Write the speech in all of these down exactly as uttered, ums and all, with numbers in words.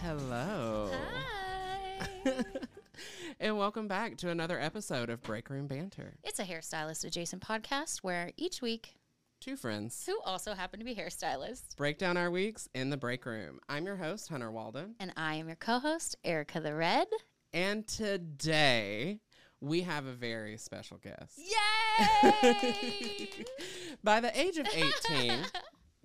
Hello. Hi. And welcome back to another episode of Break Room Banter. It's a hairstylist adjacent podcast where each week two friends who also happen to be hairstylists break down our weeks in the break room. I'm your host, Hunter Walden. And I am your co-host, Ericka the Red. And today we have a very special guest. Yay! By the age of eighteen...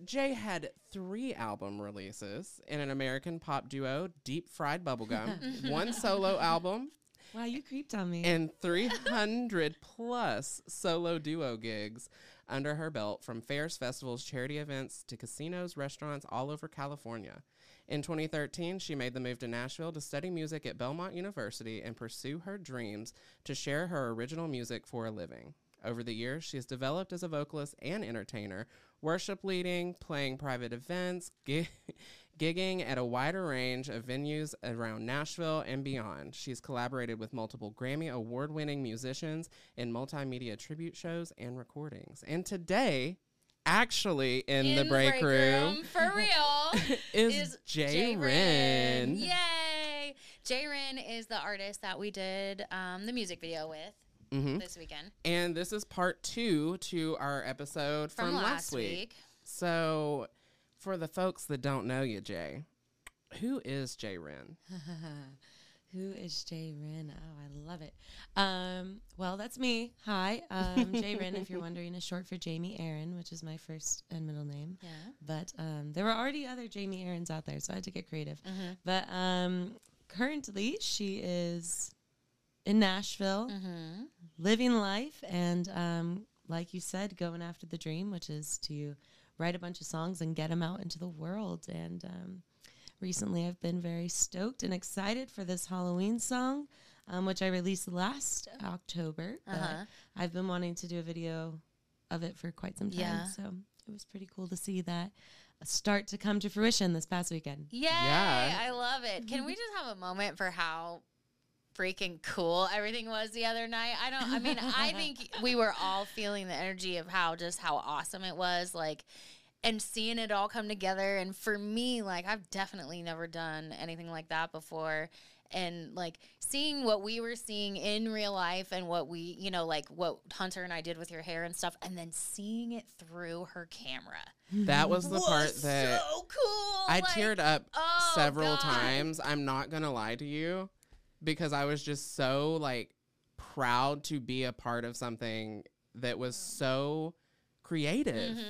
Jay had three album releases in an American pop duo, Deep Fried Bubblegum, one solo album. Wow, you creeped on me. And three hundred plus solo duo gigs under her belt, from fairs, festivals, charity events, to casinos, restaurants all over California. In twenty thirteen, she made the move to Nashville to study music at Belmont University and pursue her dreams to share her original music for a living. Over the years, she has developed as a vocalist and entertainer, worship leading, playing private events, gig- gigging at a wider range of venues around Nashville and beyond. She's collaborated with multiple Grammy award-winning musicians in multimedia tribute shows and recordings. And today, actually in, in the break, break room, room, for real, is, is Jayrin. Yay! Jayrin is the artist that we did um, the music video with. Mm-hmm. This weekend. And this is part two to our episode from, from last, last week. week. So, for the folks that don't know you, Jay, who is Jayrin? Who is Jayrin? Oh, I love it. Um, well, that's me. Hi, um, Jayrin, if you're wondering, is short for Jamie Aaron, which is my first and middle name. Yeah. But um, there were already other Jamie Aarons out there, so I had to get creative. Mm-hmm. But um, currently, she is in Nashville, mm-hmm. living life, and um, like you said, going after the dream, which is to write a bunch of songs and get them out into the world. And um, recently I've been very stoked and excited for this Halloween song, um, which I released last October. Uh-huh. But I've been wanting to do a video of it for quite some time, yeah. So it was pretty cool to see that start to come to fruition this past weekend. Yay! Yeah. I love it. Can we just have a moment for how freaking cool everything was the other night? I don't I mean I think we were all feeling the energy of how just how awesome it was, like, and seeing it all come together. And for me, like, I've definitely never done anything like that before, and like seeing what we were seeing in real life and what we, you know, like what Hunter and I did with your hair and stuff, and then seeing it through her camera. That was the was part that so cool. I like, teared up oh several God. times. I'm not gonna lie to you, because I was just so, like, proud to be a part of something that was so creative. Mm-hmm.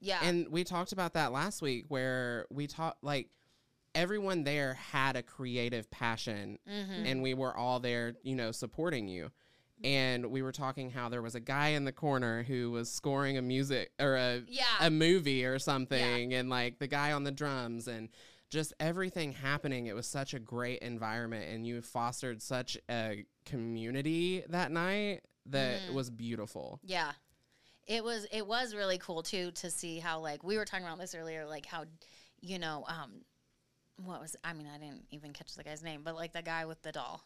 Yeah. And we talked about that last week, where we talked, like, everyone there had a creative passion, mm-hmm. and we were all there, you know, supporting you. And we were talking how there was a guy in the corner who was scoring a music or a, yeah. a movie or something, yeah. and, like, the guy on the drums and just everything happening. It was such a great environment, and you fostered such a community that night that mm. was beautiful. Yeah. It was, it was really cool too, to see how, like, we were talking about this earlier, like how, you know, um, what was, I mean, I didn't even catch the guy's name, but like the guy with the doll,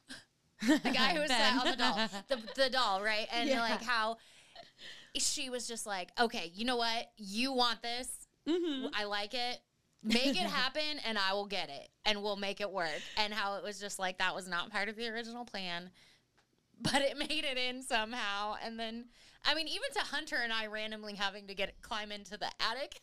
the guy who was sat on the doll, the, the doll. Right. And yeah. like how she was just like, okay, you know what? You want this. Mm-hmm. I like it. Make it happen, and I will get it, and we'll make it work. And how it was just like, that was not part of the original plan, but it made it in somehow. And then, I mean, even to Hunter and I randomly having to get climb into the attic.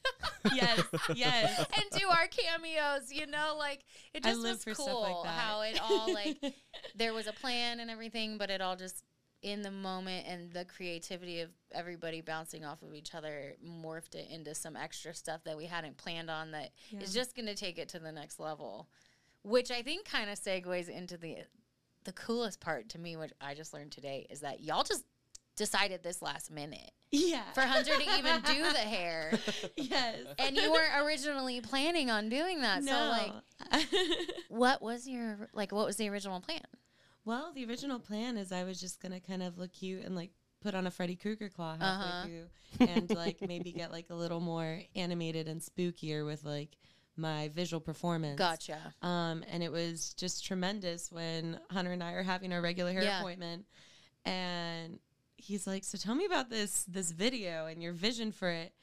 Yes, yes. And do our cameos, you know, like, it just was cool like how it all, like, there was a plan and everything, but it all just in the moment, and the creativity of everybody bouncing off of each other morphed it into some extra stuff that we hadn't planned on that yeah. is just going to take it to the next level, which I think kind of segues into the the coolest part to me, which I just learned today, is that y'all just decided this last minute. Yeah. For Hunter to even do the hair. Yes. And you weren't originally planning on doing that. No. So, like, what was your, like, what was the original plan? Well, the original plan is I was just going to kind of look cute and, like, put on a Freddy Krueger claw halfway uh-huh. through and, like, maybe get, like, a little more animated and spookier with, like, my visual performance. Gotcha. Um, and it was just tremendous when Hunter and I are having our regular hair yeah. appointment, and he's like, so tell me about this, this video and your vision for it.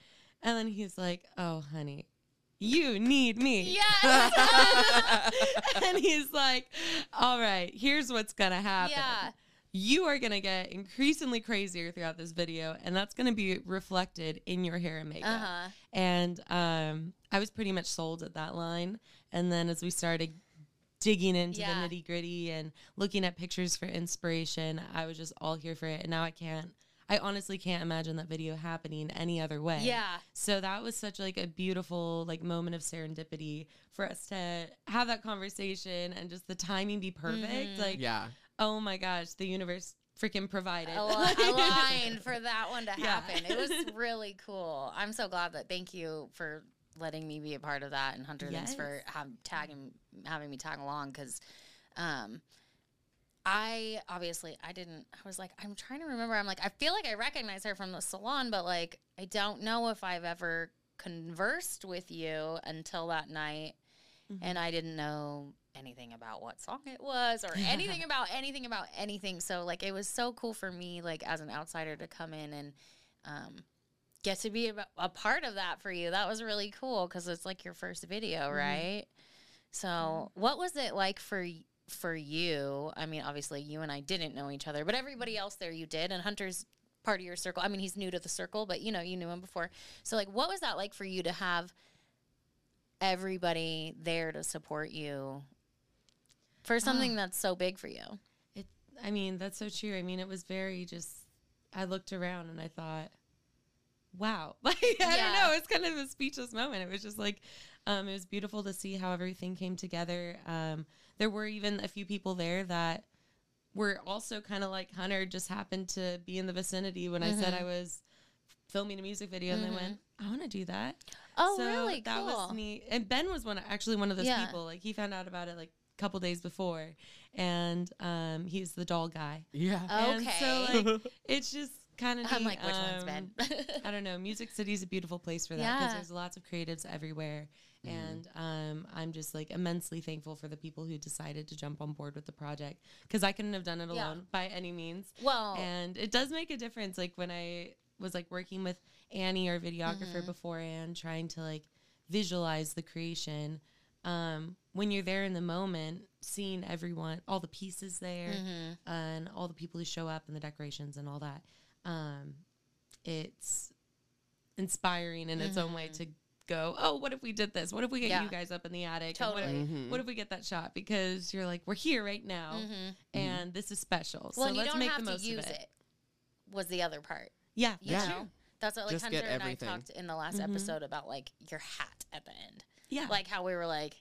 And then he's like, oh, honey, you need me. Yes. And he's like, all right, here's what's going to happen. Yeah. You are going to get increasingly crazier throughout this video, and that's going to be reflected in your hair and makeup. Uh-huh. And um, I was pretty much sold at that line. And then as we started digging into yeah. the nitty-gritty and looking at pictures for inspiration, I was just all here for it. And now I can't. I honestly can't imagine that video happening any other way. Yeah. So that was such like a beautiful like moment of serendipity for us to have that conversation and just the timing be perfect. Mm-hmm. Like, yeah. oh my gosh, the universe freaking provided a, a line for that one to happen. Yeah. It was really cool. I'm so glad that. Thank you for letting me be a part of that, and Hunter, yes. thanks for have, tagging, having me tag along, because. Um, I obviously I didn't I was like I'm trying to remember I'm like I feel like I recognize her from the salon, but like I don't know if I've ever conversed with you until that night. Mm-hmm. And I didn't know anything about what song it was or anything about anything about anything, so like it was so cool for me like as an outsider to come in and um get to be a, a part of that for you. That was really cool because it's like your first video, right? Mm-hmm. So mm-hmm. what was it like for you? For you, I mean, obviously you and I didn't know each other, but everybody else there you did, and Hunter's part of your circle. I mean, he's new to the circle, but you know, you knew him before. So like, what was that like for you to have everybody there to support you for something uh, that's so big for you? It, I mean, that's so true. I mean, it was very just, I looked around and I thought, wow, like, I yeah. don't know, it's kind of a speechless moment. It was just like, um, it was beautiful to see how everything came together. Um, There were even a few people there that were also kind of like Hunter, just happened to be in the vicinity when mm-hmm. I said I was filming a music video, mm-hmm. and they went, I want to do that. Oh, so really? That cool. was neat. And Ben was one, actually one of those yeah. people. Like he found out about it like a couple days before, and um, he's the doll guy. Yeah. Okay. And so like, it's just kind of neat. I'm like, which um, one's Ben? I don't know. Music City is a beautiful place for that, because yeah. there's lots of creatives everywhere. And um, I'm just like immensely thankful for the people who decided to jump on board with the project, because I couldn't have done it alone yeah. by any means. Well, and it does make a difference. Like when I was like working with Annie, our videographer, mm-hmm. beforehand, trying to like visualize the creation. Um, when you're there in the moment, seeing everyone, all the pieces there, mm-hmm. and all the people who show up and the decorations and all that, um, it's inspiring in mm-hmm. its own way to go, oh, what if we did this? What if we get yeah. you guys up in the attic? Totally. What if, mm-hmm. what if we get that shot? Because you're like, we're here right now, mm-hmm. and mm-hmm. this is special. Well, so let's make the most of it. Well, you don't have to use it was the other part. Yeah. You yeah. know? That's what like, Hunter and I talked in the last mm-hmm. episode about, like, your hat at the end. Yeah. Like how we were like,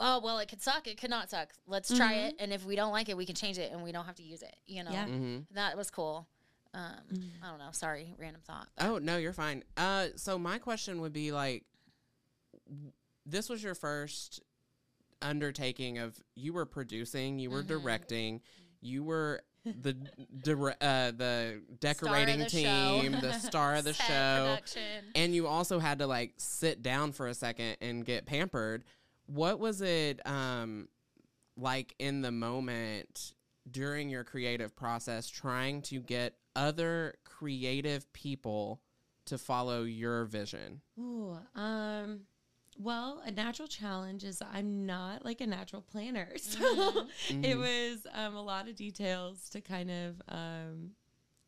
oh, well, it could suck. It could not suck. Let's mm-hmm. try it, and if we don't like it, we can change it, and we don't have to use it, you know? Yeah. Mm-hmm. That was cool. Um, I don't know. Sorry. Random thought. But. Oh, no, you're fine. Uh, so my question would be like, this was your first undertaking of, you were producing, you were mm-hmm. directing, you were the, dire uh, the decorating the team, show. the star of the Set show, production. And you also had to like sit down for a second and get pampered. What was it, um, like in the moment during your creative process, trying to get other creative people to follow your vision? Ooh, um, well, a natural challenge is I'm not like a natural planner. So mm-hmm. it was um, a lot of details to kind of, um,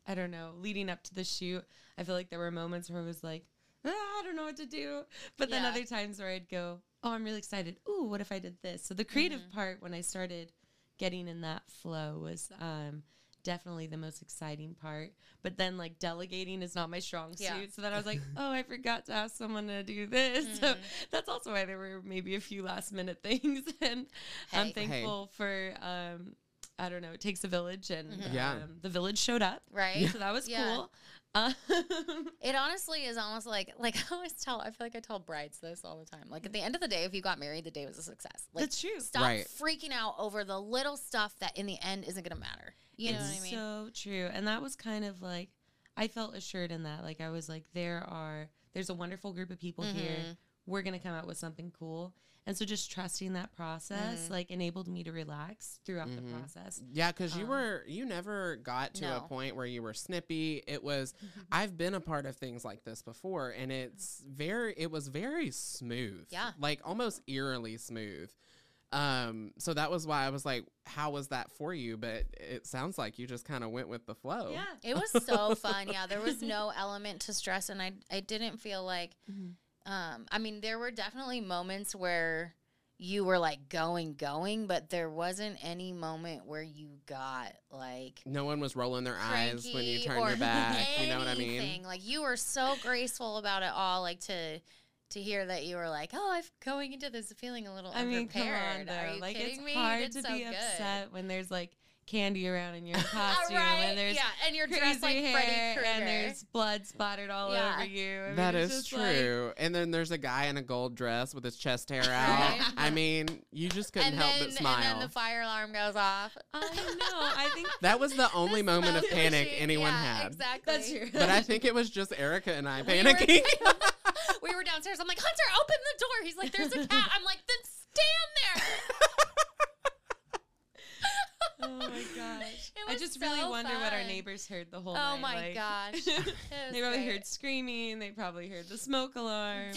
I don't know, leading up to the shoot. I feel like there were moments where I was like, ah, I don't know what to do. But yeah. then other times where I'd go, oh, I'm really excited. Ooh, what if I did this? So the creative mm-hmm. part, when I started getting in that flow, was um, definitely the most exciting part. But then, like, delegating is not my strong suit. Yeah. So then I was like, oh, I forgot to ask someone to do this. Mm-hmm. So that's also why there were maybe a few last-minute things. And hey. I'm thankful hey. for, um, I don't know, it takes a village. And mm-hmm. yeah. um, the village showed up. Right. So that was yeah. cool. Um, it honestly is almost like, like I always tell, I feel like I tell brides this all the time. Like at the end of the day, if you got married, the day was a success. Like, that's true. Stop right. freaking out over the little stuff that in the end isn't going to matter. You it's know what I mean? So true. And that was kind of like, I felt assured in that. Like I was like, there are, there's a wonderful group of people mm-hmm. here. we're going to come out with something cool. And so just trusting that process, mm-hmm. like, enabled me to relax throughout mm-hmm. the process. Yeah, because um, you were, you never got to no. a point where you were snippy. It was, I've been a part of things like this before, and it's very, it was very smooth. Yeah. Like, almost eerily smooth. Um, so that was why I was like, how was that for you? But it sounds like you just kind of went with the flow. Yeah, it was so fun. Yeah, there was no element to stress, and I, I didn't feel like... Mm-hmm. Um, I mean, there were definitely moments where you were like going, going, but there wasn't any moment where you got like, no one was rolling their eyes when you turned your back. You know what I mean? Like, you were so graceful about it all. Like, to, to hear that you were like, oh, I'm going into this feeling a little I mean, unprepared. Come on, are you like, kidding it's me? Hard you did to so be good. Upset when there's like candy around in your costume, right? And there's yeah, and you're dressed like Freddy Krueger, and there's blood splattered all yeah. over you. I mean, that is true. Like, and then there's a guy in a gold dress with his chest hair out. I mean, you just couldn't and help then, but smile. And then the fire alarm goes off. I know. I think that was the only moment of panic she, anyone yeah, had. Exactly. That's true. But I think it was just Ericka and I panicking. We were, we were downstairs. I'm like, Hunter, open the door. He's like, there's a cat. I'm like, then stand there. Oh my gosh. I just so really wonder fun. What our neighbors heard the whole night. Oh my like, gosh. They probably great. Heard screaming. They probably heard the smoke alarm.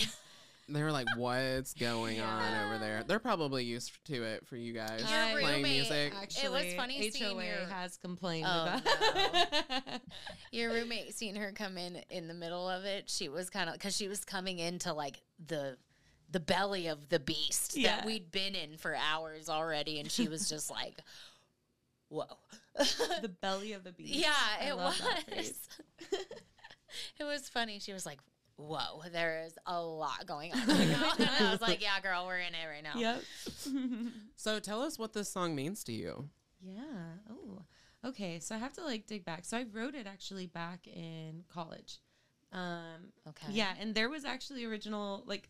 They were like, what's going yeah. on over there? They're probably used to it for you guys your playing roommate, music. Actually, it was funny seeing H O A has complained oh, about no. Your roommate, seeing her come in in the middle of it, she was kind of, because she was coming into like the the belly of the beast yeah. that we'd been in for hours already. And she was just like, whoa. The belly of the beast. Yeah, I it was. It was funny. She was like, whoa, there is a lot going on right now. And I was like, yeah, girl, we're in it right now. Yep. So tell us what this song means to you. Yeah. Oh, okay. So I have to like dig back. So I wrote it actually back in college. Um, okay. Yeah. And there was actually original, like,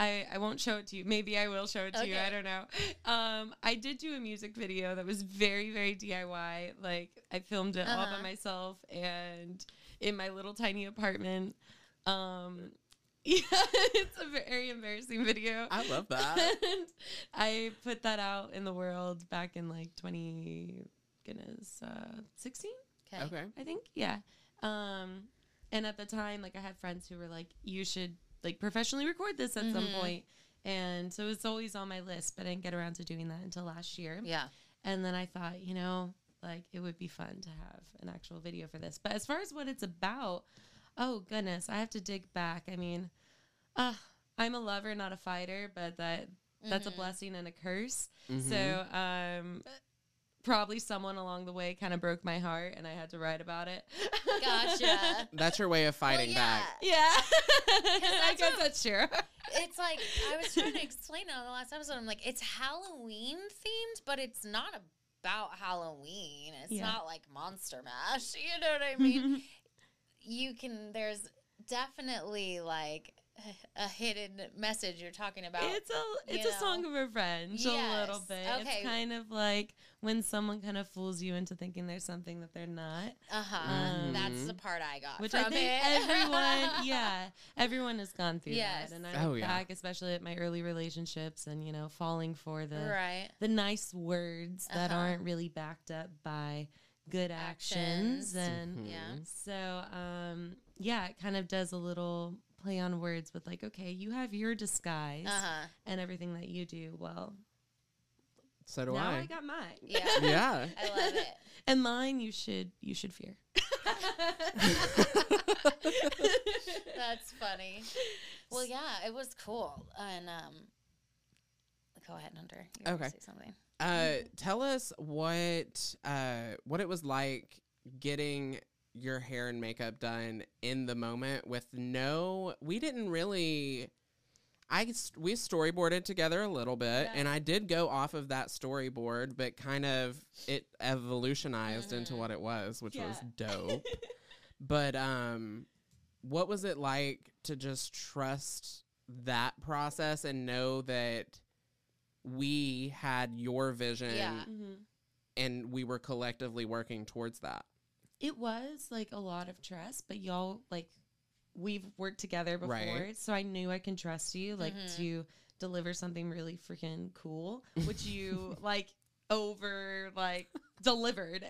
I, I won't show it to you. Maybe I will show it to okay. you. I don't know. Um, I did do a music video that was very, very D I Y. Like, I filmed it uh-huh. all by myself and in my little tiny apartment. Um, yeah, it's a very embarrassing video. I love that. I put that out in the world back in like twenty, goodness, uh, sixteen. Okay. Okay. I think, yeah. Um, and at the time, like, I had friends who were like, "You should." Like, professionally record this at mm-hmm. some point. And so it's always on my list, but I didn't get around to doing that until last year. Yeah. And then I thought, you know, like, it would be fun to have an actual video for this. But as far as what it's about, oh, goodness, I have to dig back. I mean, uh, I'm a lover, not a fighter, but that mm-hmm. that's a blessing and a curse. Mm-hmm. So um, probably someone along the way kind of broke my heart, and I had to write about it. Gotcha. That's your way of fighting well, yeah. back. Yeah. I guess that's true. It's like, I was trying to explain it on the last episode. I'm like, it's Halloween themed, but it's not about Halloween. It's yeah. not like Monster Mash. You know what I mean? You can, there's definitely like a hidden message you're talking about. It's a it's know. a song of revenge yes. a little bit. Okay. It's kind of like when someone kind of fools you into thinking there's something that they're not. Uh-huh. Um, That's the part I got which from I think it. Everyone, yeah, everyone has gone through yes. that. And I oh, look yeah. back, especially at my early relationships and, you know, falling for the, right. the nice words uh-huh. that aren't really backed up by good actions. actions. And mm-hmm. yeah. so, um, yeah, it kind of does a little play on words with like, okay, you have your disguise uh-huh. and everything that you do. Well, so do now I. I got mine. Yeah, yeah. I love it. And mine, you should you should fear. That's funny. Well, yeah, it was cool. And um, go ahead, Hunter. You okay. Say something. Uh, tell us what uh what it was like getting your hair and makeup done in the moment with no, we didn't really, I, we storyboarded together a little bit yeah. and I did go off of that storyboard, but kind of it evolutionized mm-hmm. into what it was, which yeah. was dope. But, um, what was it like to just trust that process and know that we had your vision yeah. mm-hmm. and we were collectively working towards that? It was, like, a lot of trust, but y'all, like, we've worked together before, right. So I knew I can trust you, like, mm-hmm. to deliver something really freaking cool, which you, like, over, like, delivered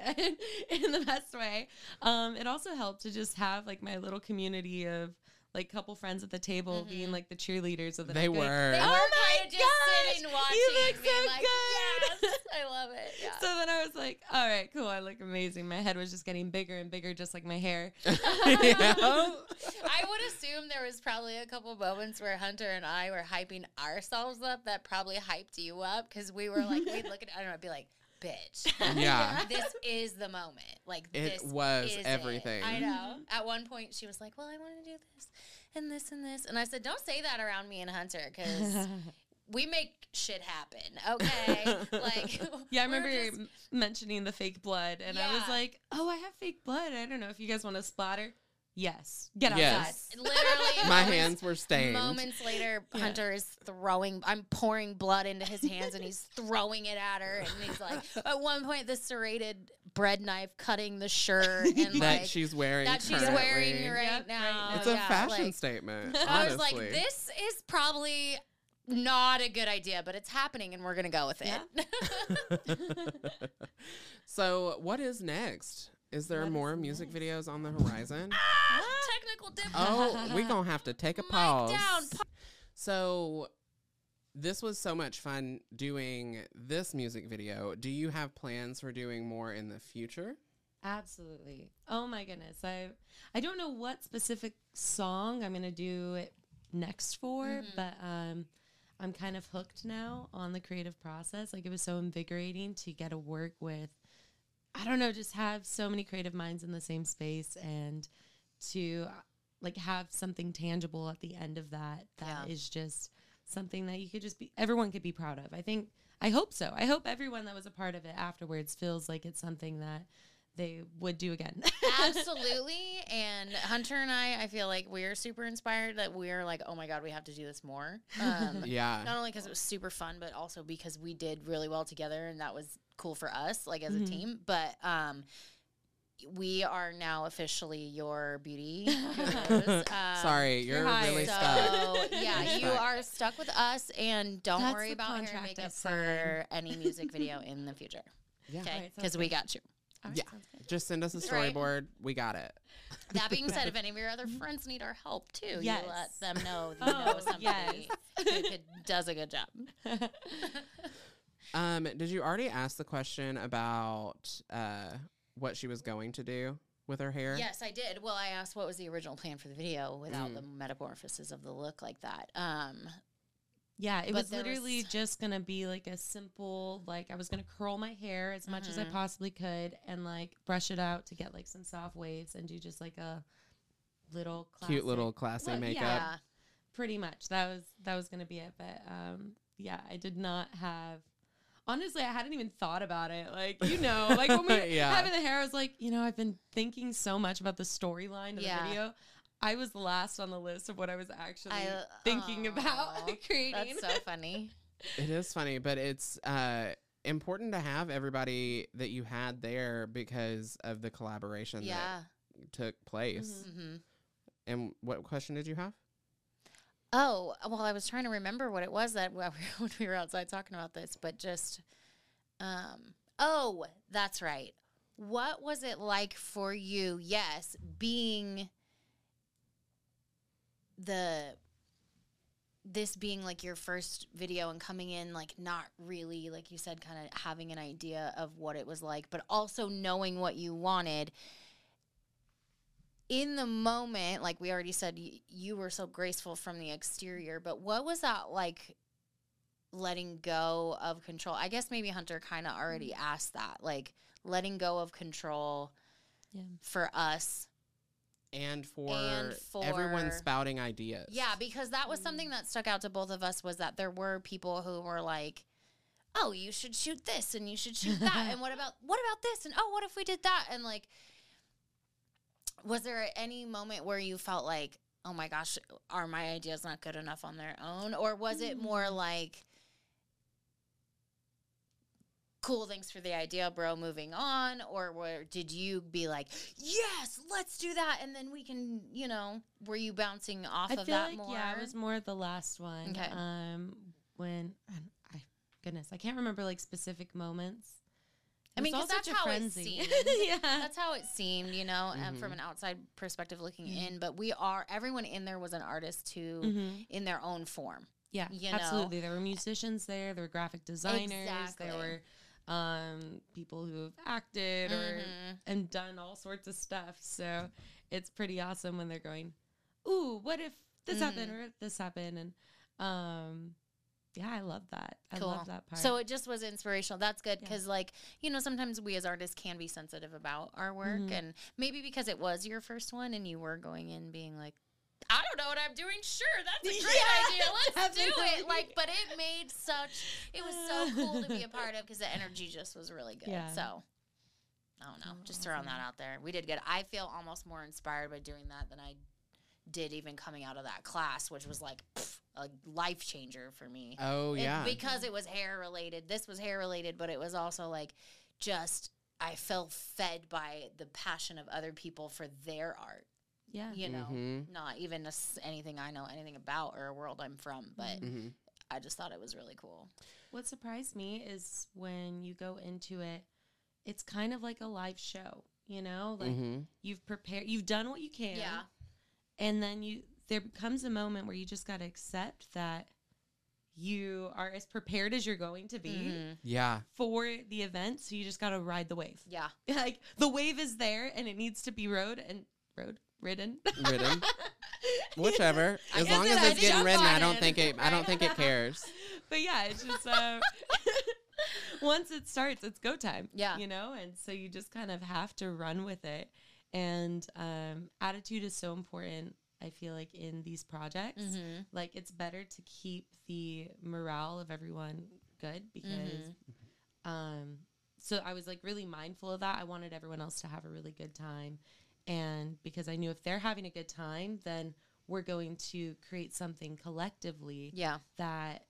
in the best way. Um, it also helped to just have, like, my little community of, like, couple friends at the table mm-hmm. being, like, the cheerleaders of the They night. were. They oh, were my kind of just sitting watching. You look so like, good. Yes, I love it. Yeah. So then I was like, all right, cool. I look amazing. My head was just getting bigger and bigger, just like my hair. I would assume there was probably a couple moments where Hunter and I were hyping ourselves up that probably hyped you up, because we were like, we'd look at, I don't know, I'd be like, bitch. Yeah. This is the moment. Like, it this was is everything. It. I know. At one point, she was like, well, I want to do this and this and this. And I said, don't say that around me and Hunter, because we make shit happen. Okay. Like, yeah, I remember just... mentioning the fake blood, and yeah. I was like, oh, I have fake blood. I don't know if you guys want to splatter. Yes. Get outside. Yes. Literally. My hands were stained. Moments later, yeah. Hunter is throwing, I'm pouring blood into his hands, and he's throwing it at her. And he's like, at one point, the serrated bread knife cutting the shirt. And that like, she's wearing That currently. she's wearing right, yep, now. right now. It's a yeah, fashion like, statement, honestly. I was like, this is probably not a good idea, but it's happening, and we're going to go with it. Yeah. So what is next? Is there what more is music nice? videos on the horizon? Ah, technical difficulty. Oh, we're going to have to take a pause. Mic down. So this was so much fun doing this music video. Do you have plans for doing more in the future? Absolutely. Oh, my goodness. I I don't know what specific song I'm going to do it next for, mm-hmm. but um, I'm kind of hooked now on the creative process. Like, it was so invigorating to get to work with, I don't know, just have so many creative minds in the same space, and to uh, like have something tangible at the end of that that yeah. is just something that you could just be, everyone could be proud of. I think, I hope so. I hope everyone that was a part of it afterwards feels like it's something that they would do again. Absolutely. And Hunter and I, I feel like we're super inspired that we're like, oh my God, we have to do this more. Um, yeah. Not only because it was super fun, but also because we did really well together, and that was cool for us, like, as mm-hmm. a team. But um, we are now officially your beauty. um, Sorry, you're, you're really so, stuck. Yeah, you are stuck with us, and don't That's worry about hair and makeup for any music video in the future. Yeah, okay, because right, we got you. Right, yeah, just send us a storyboard. Right. We got it. That being said, if any of your other friends need our help too, yes. you let them know that you oh, know somebody yes. who could, does a good job. um, did you already ask the question about uh, what she was going to do with her hair? Yes, I did. Well, I asked what was the original plan for the video without mm. the metamorphosis of the look like that. Um, Yeah, it but was literally was... just going to be like a simple, like, I was going to curl my hair as mm-hmm. much as I possibly could, and like brush it out to get like some soft waves, and do just like a little classic, cute little classy look, makeup. Yeah, pretty much. That was that was going to be it. But um, yeah, I did not have. Honestly, I hadn't even thought about it. Like, you know, like when we were yeah. having the hair, I was like, you know, I've been thinking so much about the storyline of yeah. the video. I was last on the list of what I was actually I, thinking oh, about creating. That's so funny. It is funny, but it's uh, important to have everybody that you had there because of the collaboration yeah. that took place. Mm-hmm. And what question did you have? Oh, well, I was trying to remember what it was that when we were outside talking about this, but just, um, oh, that's right. What was it like for you, yes, being... the this being like your first video and coming in like not really, like you said, kind of having an idea of what it was like, but also knowing what you wanted in the moment. Like we already said, y you were so graceful from the exterior, but what was that like letting go of control? I guess maybe Hunter kind of already mm-hmm. asked that, like letting go of control yeah. for us. And for, and for everyone spouting ideas. Yeah, because that was something that stuck out to both of us was that there were people who were like, oh, you should shoot this and you should shoot that. And what about, what about this? And oh, what if we did that? And like, was there any moment where you felt like, oh my gosh, are my ideas not good enough on their own? Or was it more like cool, thanks for the idea, bro, moving on? Or were, did you be like, yes, let's do that, and then we can, you know, were you bouncing off I of feel that like, more? Yeah, it was more the last one. Okay. Um, when, I, goodness, I can't remember, like, specific moments. I mean, because that's how it seemed. Yeah. That's how it seemed, you know, mm-hmm. um, from an outside perspective looking mm-hmm. in. But we are, everyone in there was an artist too, mm-hmm. in their own form. Yeah, you absolutely. Know? There were musicians there. There were graphic designers. Exactly. There were... Um, people who have acted mm-hmm. or and done all sorts of stuff. So it's pretty awesome when they're going, ooh, what if this mm-hmm. happened or if this happened? And um, yeah, I love that. Cool. I love that part. So it just was inspirational. That's good because, yeah. like, you know, sometimes we as artists can be sensitive about our work. Mm-hmm. And maybe because it was your first one and you were going in being like, I don't know what I'm doing. Sure, that's a great yeah, idea. Let's definitely. do it. Like, but it made such, it was so cool to be a part of because the energy just was really good. Yeah. So, I don't know. Oh, just throwing awesome. that out there. We did good. I feel almost more inspired by doing that than I did even coming out of that class, which was like pff, a life changer for me. Oh, it, yeah. Because it was hair related. This was hair related, but it was also like just, I felt fed by the passion of other people for their art. Yeah, you know, mm-hmm. not even this anything I know anything about or a world I'm from, but mm-hmm. I just thought it was really cool. What surprised me is when you go into it, it's kind of like a live show, you know, like mm-hmm. you've prepared, you've done what you can. Yeah. And then you, there comes a moment where you just got to accept that you are as prepared as you're going to be mm-hmm. yeah. for the event. So you just got to ride the wave. Yeah. Like the wave is there and it needs to be rode and rode. Ridden, ridden, whichever. As long as it's getting ridden, I don't think it. I don't think it cares. But yeah, it's just uh, once it starts, it's go time. Yeah, you know, and so you just kind of have to run with it. And um, attitude is so important. I feel like in these projects, mm-hmm. like it's better to keep the morale of everyone good because. Mm-hmm. Um, so I was like really mindful of that. I wanted everyone else to have a really good time. And because I knew if they're having a good time, then we're going to create something collectively yeah. that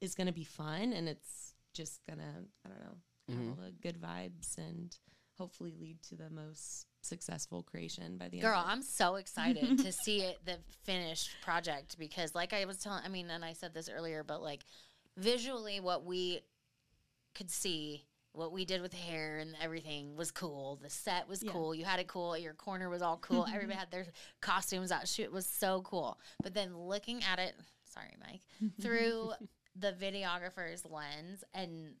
is going to be fun. And it's just going to, I don't know, have mm-hmm. all the good vibes and hopefully lead to the most successful creation by the Girl, end. Girl, I'm so excited to see it, the finished project, because like I was telling, I mean, and I said this earlier, but like visually what we could see, what we did with hair and everything was cool. The set was yeah. cool. You had it cool. Your corner was all cool. Everybody had their costumes out. Shoot, it was so cool. But then looking at it, sorry, Mike, through the videographer's lens and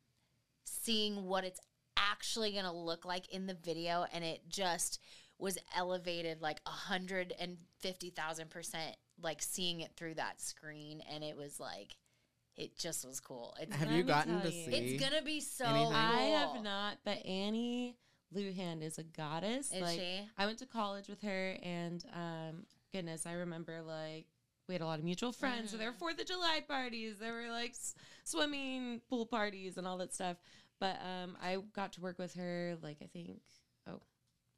seeing what it's actually going to look like in the video, and it just was elevated like one hundred fifty thousand percent, like seeing it through that screen, and it was like, it just was cool. It's have you gotten to you. see? It's gonna be so anything? Cool. I have not, but Annie Luhan is a goddess. Is like, she? I went to college with her, and um, goodness, I remember like we had a lot of mutual friends. Mm. So there were Fourth of July parties, there were like s swimming pool parties, and all that stuff. But um, I got to work with her, like I think oh, a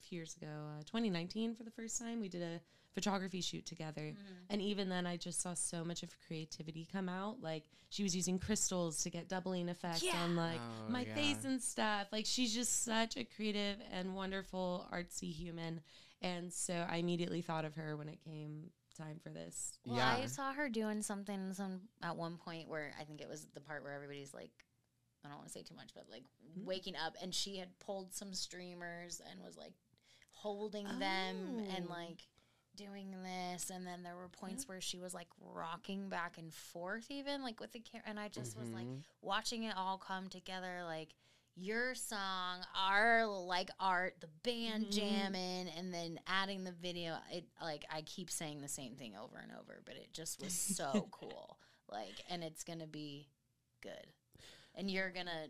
few years ago, uh, twenty nineteen for the first time. We did a photography shoot together. Mm-hmm. And even then I just saw so much of creativity come out. Like she was using crystals to get doubling effects yeah. on like oh, my yeah. face and stuff. Like she's just such a creative and wonderful artsy human. And so I immediately thought of her when it came time for this. Well, yeah. I saw her doing something some at one point where I think it was the part where everybody's like, I don't want to say too much, but like mm-hmm. waking up, and she had pulled some streamers and was like holding oh. them and like doing this, and then there were points yeah. where she was like rocking back and forth even like with the camera, and I just mm-hmm. was like watching it all come together, like your song, our like art, the band mm-hmm. jamming, and then adding the video. It like I keep saying the same thing over and over, but it just was so cool, like, and it's gonna be good, and you're gonna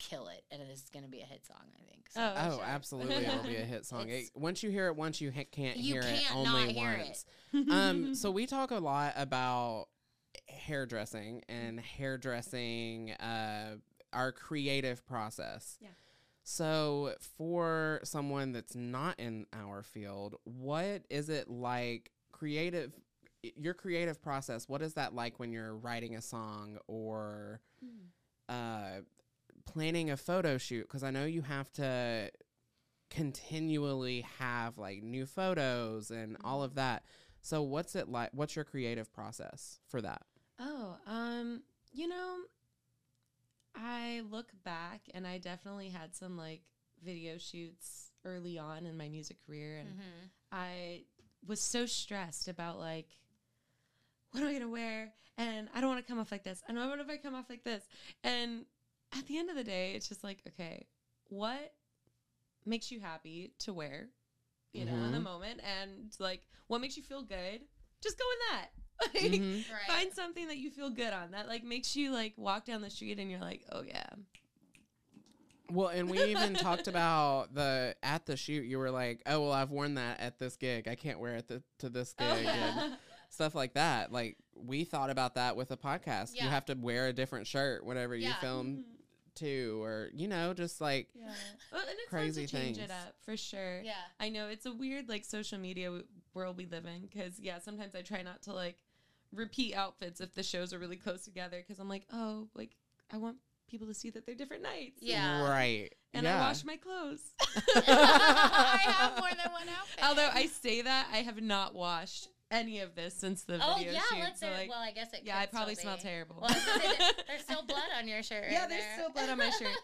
kill it, and it's going to be a hit song, I think. So oh, oh sure. absolutely, it'll be a hit song. It, once you hear it once, you ha can't you hear can't it only not hear once. It. um, so we talk a lot about hairdressing and hairdressing, uh, our creative process. Yeah. So for someone that's not in our field, what is it like creative, your creative process? What is that like when you're writing a song or, mm. uh, planning a photo shoot, because I know you have to continually have like new photos and all of that. So what's it like? What's your creative process for that? Oh, um, you know, I look back and I definitely had some like video shoots early on in my music career. And mm-hmm. I was so stressed about like, what am I going to wear? And I don't want to come off like this. And what if I come off like this? And at the end of the day, it's just like, okay, what makes you happy to wear, you mm-hmm. know, in the moment? And like, what makes you feel good? Just go with that. Like, mm-hmm. right. Find something that you feel good on that like makes you like walk down the street and you're like, oh yeah. Well, and we even talked about the, at the shoot, you were like, oh, well, I've worn that at this gig. I can't wear it th- to this gig. Oh, yeah. And stuff like that. Like we thought about that with a podcast. Yeah. You have to wear a different shirt whenever yeah. you film mm-hmm. too, or, you know, just like yeah. well, and it's crazy hard to things. Change it up for sure. Yeah. I know it's a weird like social media w- world we live in. Cause yeah, sometimes I try not to like repeat outfits if the shows are really close together. Cause I'm like, oh, like I want people to see that they're different nights. Yeah. Right. And yeah. I wash my clothes. I have more than one outfit. Although I say that I have not washed any of this since the oh, video yeah, shoot. Let's so like, well, I guess it yeah, I probably smell terrible. Well, there's still blood on your shirt. Right yeah, there's there. still blood on my shirt.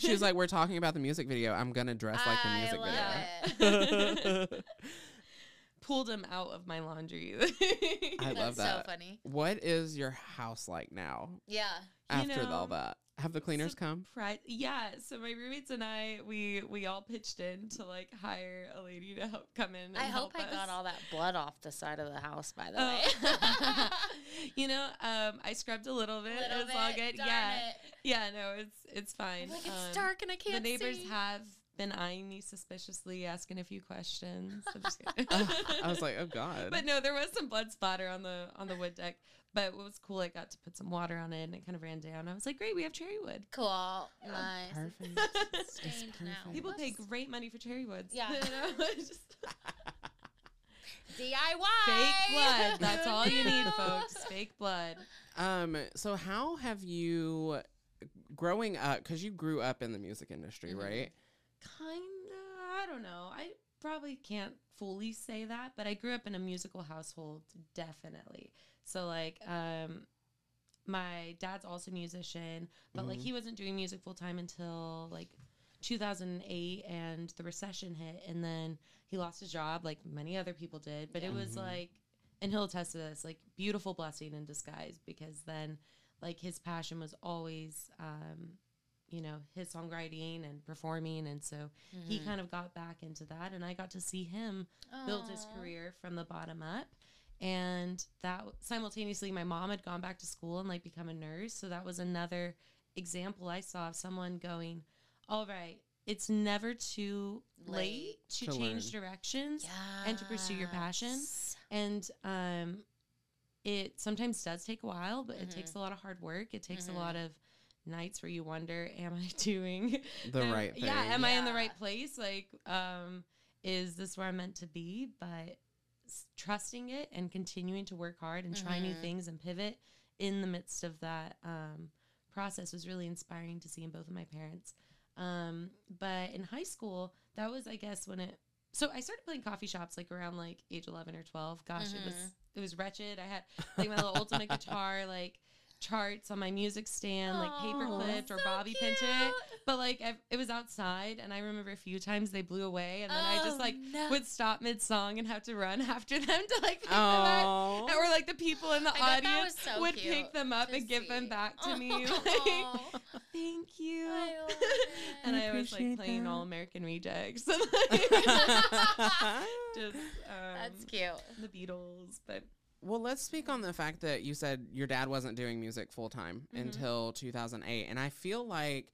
She was like, we're talking about the music video. I'm going to dress like I the music video. Pulled them out of my laundry. I That's love that. So funny. What is your house like now? Yeah. After you know, all that. Have the cleaners surprise- come? Yeah. So my roommates and I, we we all pitched in to like hire a lady to help come in. And I hope help I us. got all that blood off the side of the house. By the oh. way, you know, um, I scrubbed a little bit. Little it was bit, all good. Yeah, it. yeah. No, it's it's fine. Like it's um, dark and I can't. The neighbors see. have been eyeing me suspiciously, asking a few questions. I'm just kidding. uh, I was like, oh god. But no, there was some blood splatter on the on the wood deck. But what was cool, I got to put some water on it, and it kind of ran down. I was like, great, we have cherry wood. Cool. Yeah. Nice. Perfect. It's perfect. Now. People pay great money for cherry woods. Yeah. Just D I Y. Fake blood. That's all you need, folks. Fake blood. Um. So how have you, growing up, because you grew up in the music industry, mm-hmm. right? Kind of. I don't know. I probably can't fully say that, but I grew up in a musical household, definitely. So, like, um, my dad's also a musician, but, mm-hmm. like, he wasn't doing music full-time until, like, two thousand eight, and the recession hit, and then he lost his job, like many other people did, but yeah. it was, mm-hmm. like, and he'll attest to this, like, beautiful blessing in disguise, because then, like, his passion was always, um, you know, his songwriting and performing, and so mm-hmm. he kind of got back into that, and I got to see him Aww. build his career from the bottom up. And that simultaneously, my mom had gone back to school and like become a nurse. So that was another example I saw of someone going, all right, it's never too late, late to, to change learn. directions yes. and to pursue your passion. And, um, it sometimes does take a while, but mm-hmm. it takes a lot of hard work. It takes mm-hmm. a lot of nights where you wonder, am I doing the um, right thing? Yeah. Am yeah. I in the right place? Like, um, is this where I'm meant to be? But trusting it and continuing to work hard and mm-hmm. try new things and pivot in the midst of that um, process was really inspiring to see in both of my parents. Um, but in high school, that was, I guess, when it, so I started playing coffee shops like around like age eleven or twelve. Gosh, mm-hmm. it was, it was wretched. I had like my little ultimate guitar, like charts on my music stand, Aww, like paper clipped or so bobby cute. pinned it. But like I've, it was outside, and I remember a few times they blew away, and then oh, I just like no. would stop mid song and have to run after them to like pick Aww. them up. Or like the people in the I audience so would pick them up and see. give them back to Aww. me. Like, thank you. I and I, I was like playing that. All American Rejects. And, like, just, um, that's cute. The Beatles, but. Well, let's speak on the fact that you said your dad wasn't doing music full-time mm-hmm. until two thousand eight. And I feel like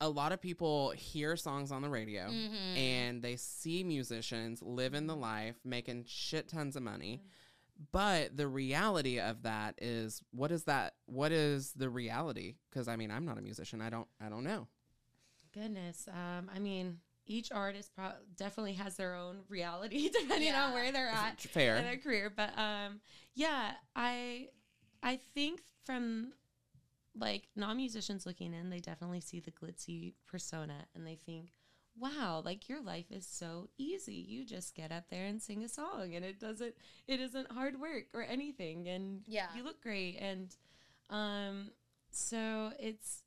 a lot of people hear songs on the radio mm-hmm. and they see musicians living the life, making shit tons of money. Mm-hmm. But the reality of that is, what is that? What is the reality? Because, I mean, I'm not a musician. I don't I don't know. Goodness. Um, I mean... Each artist pro- definitely has their own reality depending yeah. on where they're at Fair. in their career. But um, yeah, I I think from like non-musicians looking in, they definitely see the glitzy persona and they think, wow, like your life is so easy. You just get up there and sing a song and it doesn't, it isn't hard work or anything. And yeah, you look great. And, um, so it's,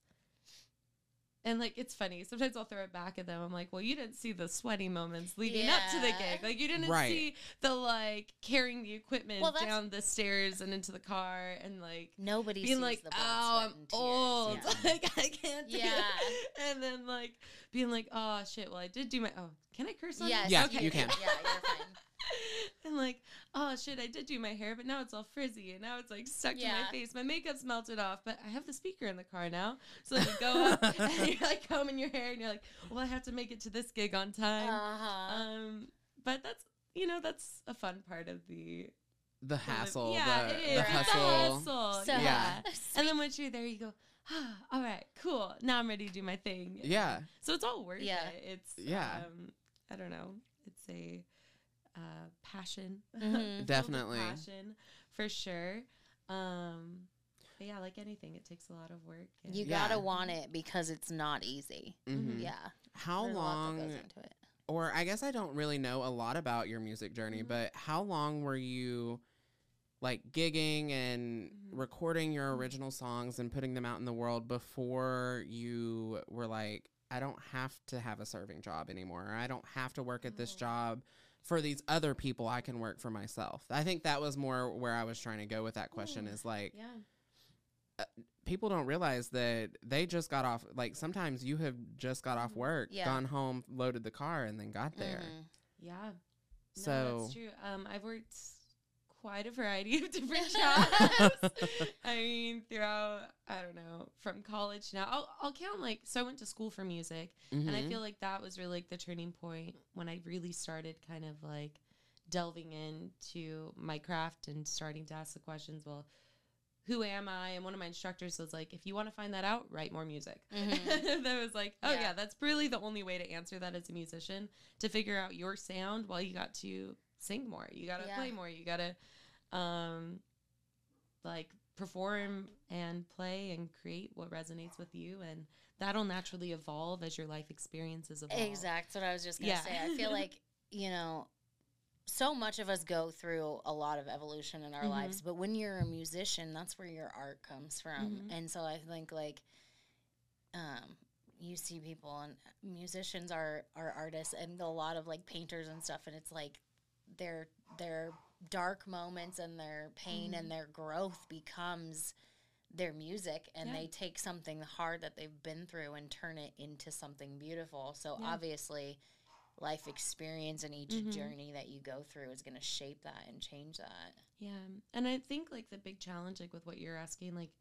and like, it's funny. Sometimes I'll throw it back at them. I'm like, well, you didn't see the sweaty moments leading yeah. up to the gig. Like, you didn't right. see the, like, carrying the equipment well, down the stairs and into the car and, like, nobody being sees like, the oh, I'm old. Yeah. Like, I can't do yeah. it. And then, like, being like, oh, shit, well, I did do my, oh, can I curse on yes. you? Yeah, okay. You can. Yeah, you're fine. And like, oh shit, I did do my hair, but now it's all frizzy and now it's like stuck yeah. to my face. My makeup's melted off, but I have the speaker in the car now. So like, you go up and you're like combing your hair and you're like, well, I have to make it to this gig on time. Uh-huh. Um, but that's, you know, that's a fun part of the the hassle. Of, yeah, the, it is. The hustle. The hustle. So, yeah. yeah. And then once you're there, you go, ah, all right, cool. Now I'm ready to do my thing. Yeah. So it's all worth yeah. it. It's yeah. Um, I don't know. It's a Uh, passion. Mm-hmm. Definitely. Passion, for sure. Um, but yeah, like anything, it takes a lot of work. And you yeah. gotta want it because it's not easy. Mm-hmm. Yeah. How There's long, goes into it. Or I guess I don't really know a lot about your music journey, mm-hmm. but how long were you like gigging and mm-hmm. recording your original songs and putting them out in the world before you were like, I don't have to have a serving job anymore. Or I don't have to work at oh. this job. For these other people, I can work for myself. I think that was more where I was trying to go with that question, is like, yeah. uh, people don't realize that they just got off. Like sometimes you have just got off work, yeah. gone home, loaded the car, and then got there. Mm. Yeah. No, so that's true. Um, I've worked quite a variety of different jobs. I mean, throughout, I don't know, from college now, I'll, I'll count like, so I went to school for music mm-hmm. and I feel like that was really like the turning point when I really started kind of like delving into my craft and starting to ask the questions, well, who am I? And one of my instructors was like, if you want to find that out, write more music. Mm-hmm. That was like, oh yeah. yeah, that's really the only way to answer that as a musician, to figure out your sound while you got to sing more, you gotta yeah. play more, you gotta um like perform and play and create what resonates with you, and that'll naturally evolve as your life experiences evolve. Exactly. That's what I was just gonna yeah. say. I feel like, you know, so much of us go through a lot of evolution in our mm-hmm. lives, but when you're a musician, that's where your art comes from. Mm-hmm. And so I think like um you see people, and musicians are are artists, and a lot of like painters and stuff, and it's like their their dark moments and their pain mm-hmm. and their growth becomes their music, and yeah. they take something hard that they've been through and turn it into something beautiful. So yeah. obviously life experience and each mm-hmm. journey that you go through is going to shape that and change that. Yeah. And I think like the big challenge, like with what you're asking, like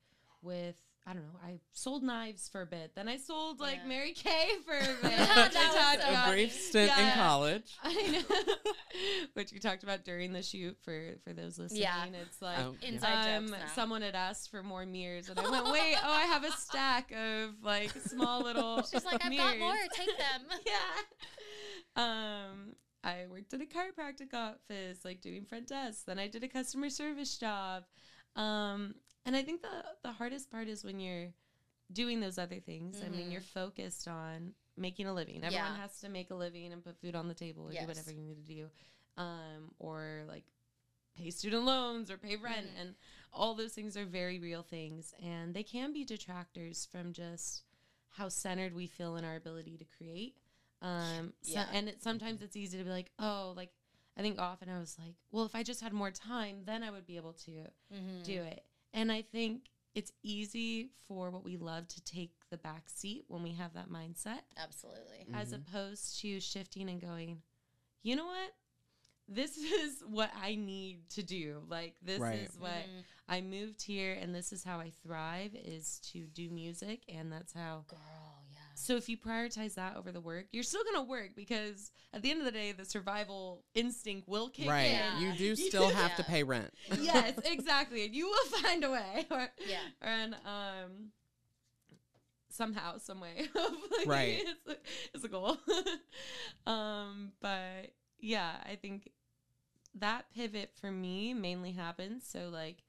with, I don't know, I sold knives for a bit. Then I sold, like, yeah. Mary Kay for a bit. That was so a brief stint yeah. in college. I know. Which you talked about during the shoot for, for those listening. Yeah. It's like, oh, yeah. um, someone had asked for more mirrors. And I went, wait, oh, I have a stack of, like, small little She's like, I've mirrors. got more. Take them. yeah. Um, I worked at a chiropractic office, like, doing front desk. Then I did a customer service job. Um... And I think the, the hardest part is when you're doing those other things. Mm-hmm. I mean, you're focused on making a living. Everyone yeah. has to make a living and put food on the table or yes. do whatever you need to do. Um, or, like, pay student loans or pay rent. Mm-hmm. And all those things are very real things. And they can be detractors from just how centered we feel in our ability to create. Um, yeah. so, and it, sometimes it's easy to be like, oh, like, I think often I was like, well, if I just had more time, then I would be able to mm-hmm. do it. And I think it's easy for what we love to take the back seat when we have that mindset. Absolutely. As mm-hmm. opposed to shifting and going, you know what? This is what I need to do. Like, this right. is what mm-hmm. I moved here, and this is how I thrive, is to do music. And that's how. Girl, yeah. So if you prioritize that over the work, you're still going to work, because at the end of the day, the survival instinct will kick right. in. Yeah. You do still have yeah. to pay rent. Yes, exactly. And you will find a way. Or, yeah. Or an, um, somehow, some way. Hopefully. Right. It's a, it's a goal. um, but yeah, I think that pivot for me mainly happens. So like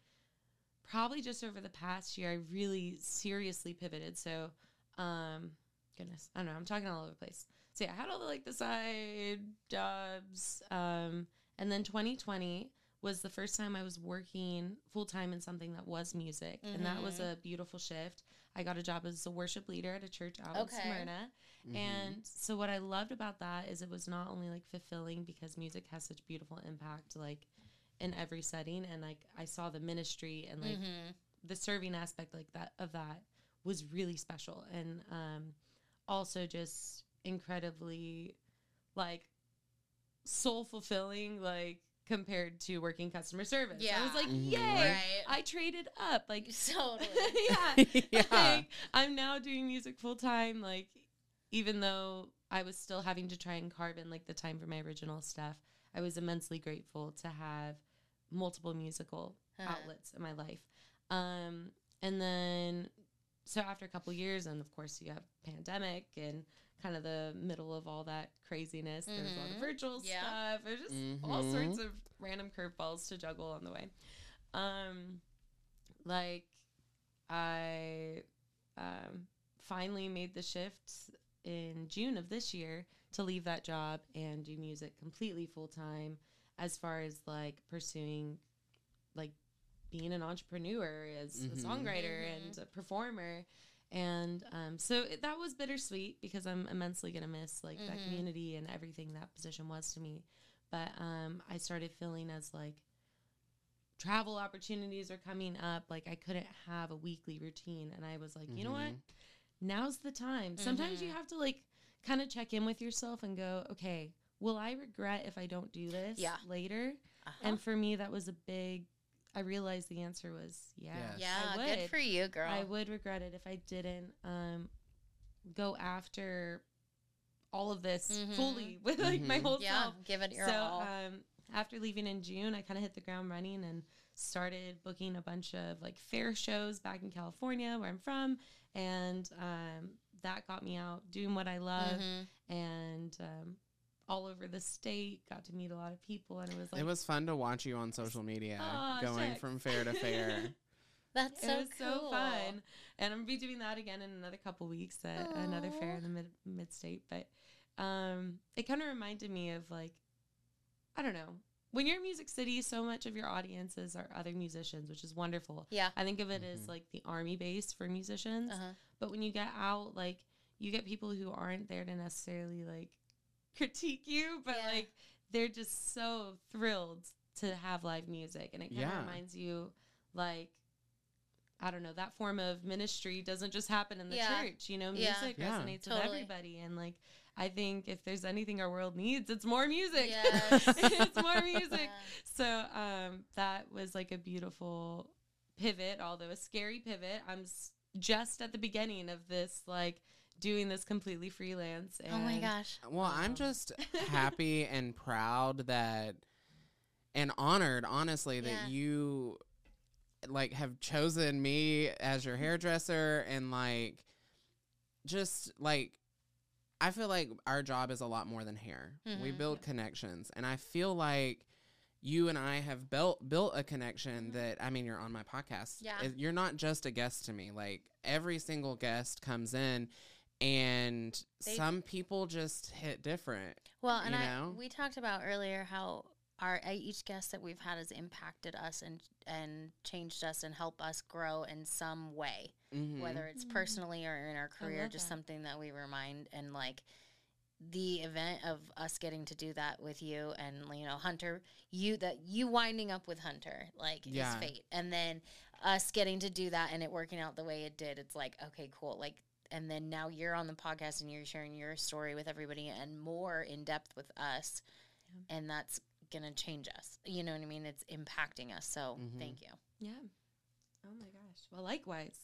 probably just over the past year, I really seriously pivoted. So, um, goodness, I don't know. I'm talking all over the place. So yeah, I had all the, like, the side jobs. Um, and then twenty twenty was the first time I was working full time in something that was music. Mm-hmm. And that was a beautiful shift. I got a job as a worship leader at a church out okay. in Smyrna. Mm-hmm. And so what I loved about that is it was not only, like, fulfilling because music has such beautiful impact, like, in every setting. And, like, I saw the ministry and, like, mm-hmm. the serving aspect, like, that of that was really special. And um, also just incredibly, like, soul fulfilling, like, compared to working customer service. Yeah. I was like, mm-hmm. yay, right. I traded up. Like, totally. yeah. yeah. Like, I'm now doing music full time, like, even though I was still having to try and carve in, like, the time for my original stuff, I was immensely grateful to have multiple musical huh. outlets in my life. Um, and then, so after a couple years, and of course you have pandemic and kind of the middle of all that craziness, mm-hmm. there's a lot of virtual yeah. stuff. There's just mm-hmm. all sorts of random curveballs to juggle on the way. Um, like, I um, finally made the shift in June of this year to leave that job and do music completely full time, as far as, like, pursuing, like, being an entrepreneur as mm-hmm. a songwriter mm-hmm. and a performer. And um, so it, that was bittersweet because I'm immensely going to miss, like, mm-hmm. that community and everything that position was to me. But um, I started feeling as, like, travel opportunities are coming up. Like, I couldn't have a weekly routine. And I was like, mm-hmm. you know what? Now's the time. Mm-hmm. Sometimes you have to, like, kind of check in with yourself and go, okay, will I regret if I don't do this yeah. later? Uh-huh. And for me, that was a big, I realized the answer was yeah. Yes. Yeah, I would. Good for you, girl. I would regret it if I didn't um, go after all of this mm-hmm. fully with, like, mm-hmm. my whole yeah, self. Give it your so, all. Um, after leaving in June, I kind of hit the ground running and started booking a bunch of, like, fair shows back in California where I'm from. And um, that got me out doing what I love mm-hmm. and um, all over the state, got to meet a lot of people. And it was like, it was fun to watch you on social media oh, going check. from fair to fair. That's so cool. It was so fun. And I'm going to be doing that again in another couple weeks at Aww. another fair in the mid, mid state. But um, it kind of reminded me of, like, I don't know. When you're in Music City, so much of your audiences are other musicians, which is wonderful. Yeah. I think of it mm-hmm. as, like, the army base for musicians. Uh-huh. But when you get out, like, you get people who aren't there to necessarily, like, critique you, but, yeah. like, they're just so thrilled to have live music. And it kind of yeah. reminds you, like, I don't know, that form of ministry doesn't just happen in the yeah. church. You know, music yeah. Yeah. resonates totally. with everybody. And, like, I think if there's anything our world needs, it's more music. Yes. It's more music. Yeah. So um, that was, like, a beautiful pivot, although a scary pivot. I'm s- just at the beginning of this, like, doing this completely freelance. And, oh, my gosh. Well, um, I'm just happy and proud that and honored, honestly, that yeah. you, like, have chosen me as your hairdresser and, like, just, like, I feel like our job is a lot more than hair. Mm-hmm. We build connections. And I feel like you and I have built built a connection mm-hmm. that, I mean, you're on my podcast. Yeah. You're not just a guest to me. Like, every single guest comes in, and they, some people just hit different. Well, and you know? I, we talked about earlier how our each guest that we've had has impacted us and and changed us and helped us grow in some way. Mm-hmm. Whether it's mm-hmm. personally or in our career, just that. something that we remind, and, like, the event of us getting to do that with you and, you know, Hunter, you that you winding up with Hunter, like, yeah. is fate. And then us getting to do that and it working out the way it did, it's like, okay, cool. Like, and then now you're on the podcast and you're sharing your story with everybody and more in depth with us. Yeah. And that's going to change us. You know what I mean? It's impacting us. So mm-hmm. thank you. Yeah. Oh, my gosh. Well, likewise.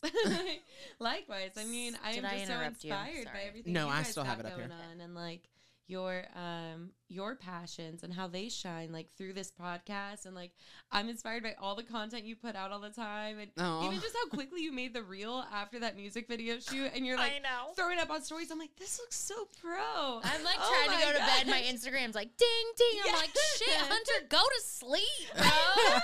likewise. I mean, I Did am just so inspired by everything no, you guys I still have it up here. on. And, like, your um your passions and how they shine, like, through this podcast. And, like, I'm inspired by all the content you put out all the time, and Aww. even just how quickly you made the reel after that music video shoot, and you're like throwing up on stories. I'm like, this looks so pro. I'm like oh trying to go gosh. to bed. My Instagram's like ding ding. I'm yes. like, shit, Hunter, go to sleep, bro. I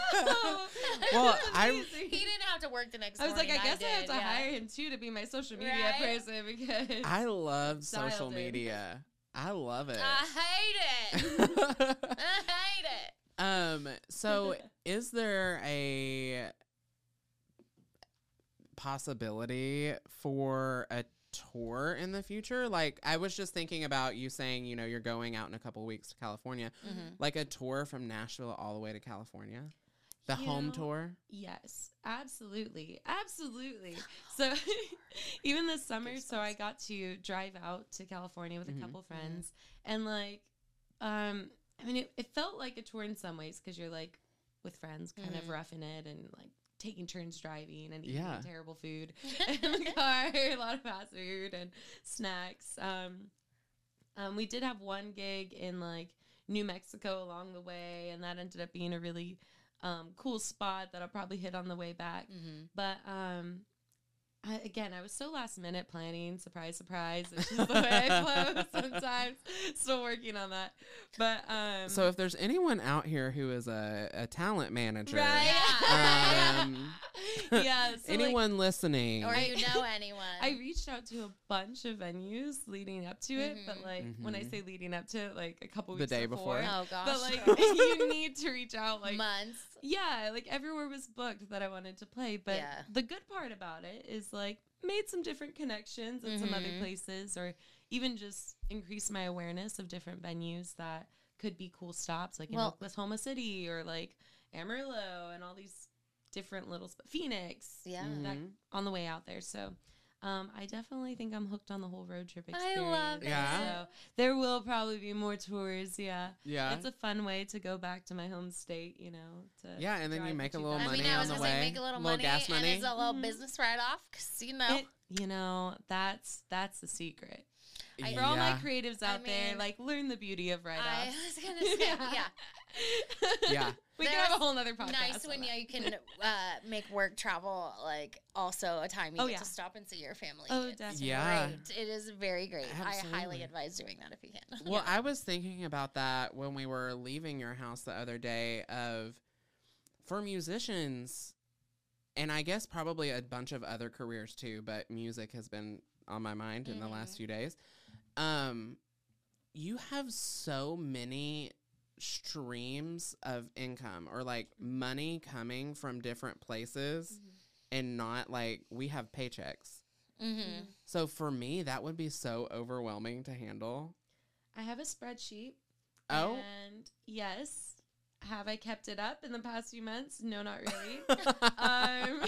well, I he didn't have to work the next. I was morning. like, I guess I, I have to yeah. hire him too to be my social media right? person, because I love social media. I love it. I hate it. I hate it. Um, so is there a possibility for a tour in the future? Like, I was just thinking about you saying, you know, you're going out in a couple weeks to California, mm-hmm. like a tour from Nashville all the way to California. The you home know, tour? Yes, absolutely. Absolutely. So even this summer, so I got to drive out to California with mm-hmm. a couple friends. Mm-hmm. And, like, um, I mean, it, it felt like a tour in some ways, because you're, like, with friends kind mm-hmm. of roughing it and, like, taking turns driving and eating yeah. terrible food in the car, a lot of fast food and snacks. Um, um, we did have one gig in, like, New Mexico along the way, and that ended up being a really – Um, cool spot that I'll probably hit on the way back. Mm-hmm. But um, I, again, I was so last minute planning. Surprise, surprise. It's just the way I flow sometimes. Still working on that. But um, so if there's anyone out here who is a, a talent manager, right? Um, yeah. So anyone, like, listening, or you know anyone, I reached out to a bunch of venues leading up to mm-hmm. it. But, like, mm-hmm. when I say leading up to it, like a couple weeks the day before. before. Oh gosh. But, like, you need to reach out, like, months. Yeah, like, everywhere was booked that I wanted to play. But yeah. the good part about it is, like, made some different connections in mm-hmm. some other places, or even just increased my awareness of different venues that could be cool stops, like, well, in Oklahoma City, or, like, Amarillo, and all these different little sp- Phoenix yeah. mm-hmm. that, on the way out there. So Um, I definitely think I'm hooked on the whole road trip experience. I love it. Yeah. So there will probably be more tours, yeah. Yeah. It's a fun way to go back to my home state, you know. To yeah, and then you make a little money on the way. I mean, I was going to say, make a little, little money, gas money, and it's a little mm-hmm. business write-off, because, you know. It, you know, that's that's the secret. I, For all yeah. my creatives out I mean, there, like, learn the beauty of write-offs. I was going to say, yeah. Yeah. yeah. We There's can have a whole other podcast. Nice when yeah, you can uh, make work travel, like, also a time you oh, get yeah. to stop and see your family. Oh, it's definitely. Yeah. Great. It is very great. Absolutely. I highly advise doing that if you can. Well, yeah. I was thinking about that when we were leaving your house the other day, of, for musicians, and I guess probably a bunch of other careers too, but music has been on my mind mm-hmm. in the last few days. Um, you have so many streams of income, or, like, money coming from different places mm-hmm. and not, like, we have paychecks. Mm-hmm. So for me, that would be so overwhelming to handle. I have a spreadsheet. Oh. And yes. Have I kept it up in the past few months? No, not really. um,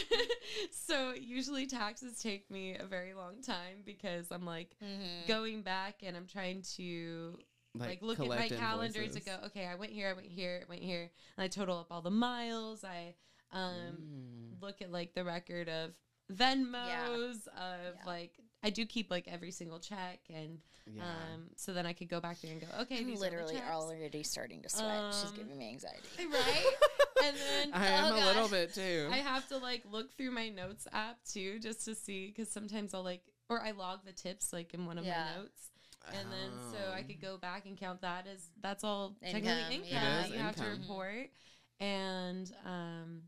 so usually taxes take me a very long time, because I'm, like, mm-hmm. going back and I'm trying to, like, like look at my invoices. calendar to go, okay, I went here, I went here, I went here. And I total up all the miles. I um, mm. look at, like, the record of Venmos, yeah. of, yeah. like, I do keep, like, every single check, and yeah. um, so then I could go back there and go, okay. I'm literally already starting to sweat. Um, She's giving me anxiety. Right? And then I am oh a gosh, little bit, too. I have to, like, look through my notes app, too, just to see, because sometimes I'll, like, or I log the tips, like, in one of yeah. my notes. And um, then so I could go back and count that as, that's all income, technically income yeah. that you income. have to report. And, um...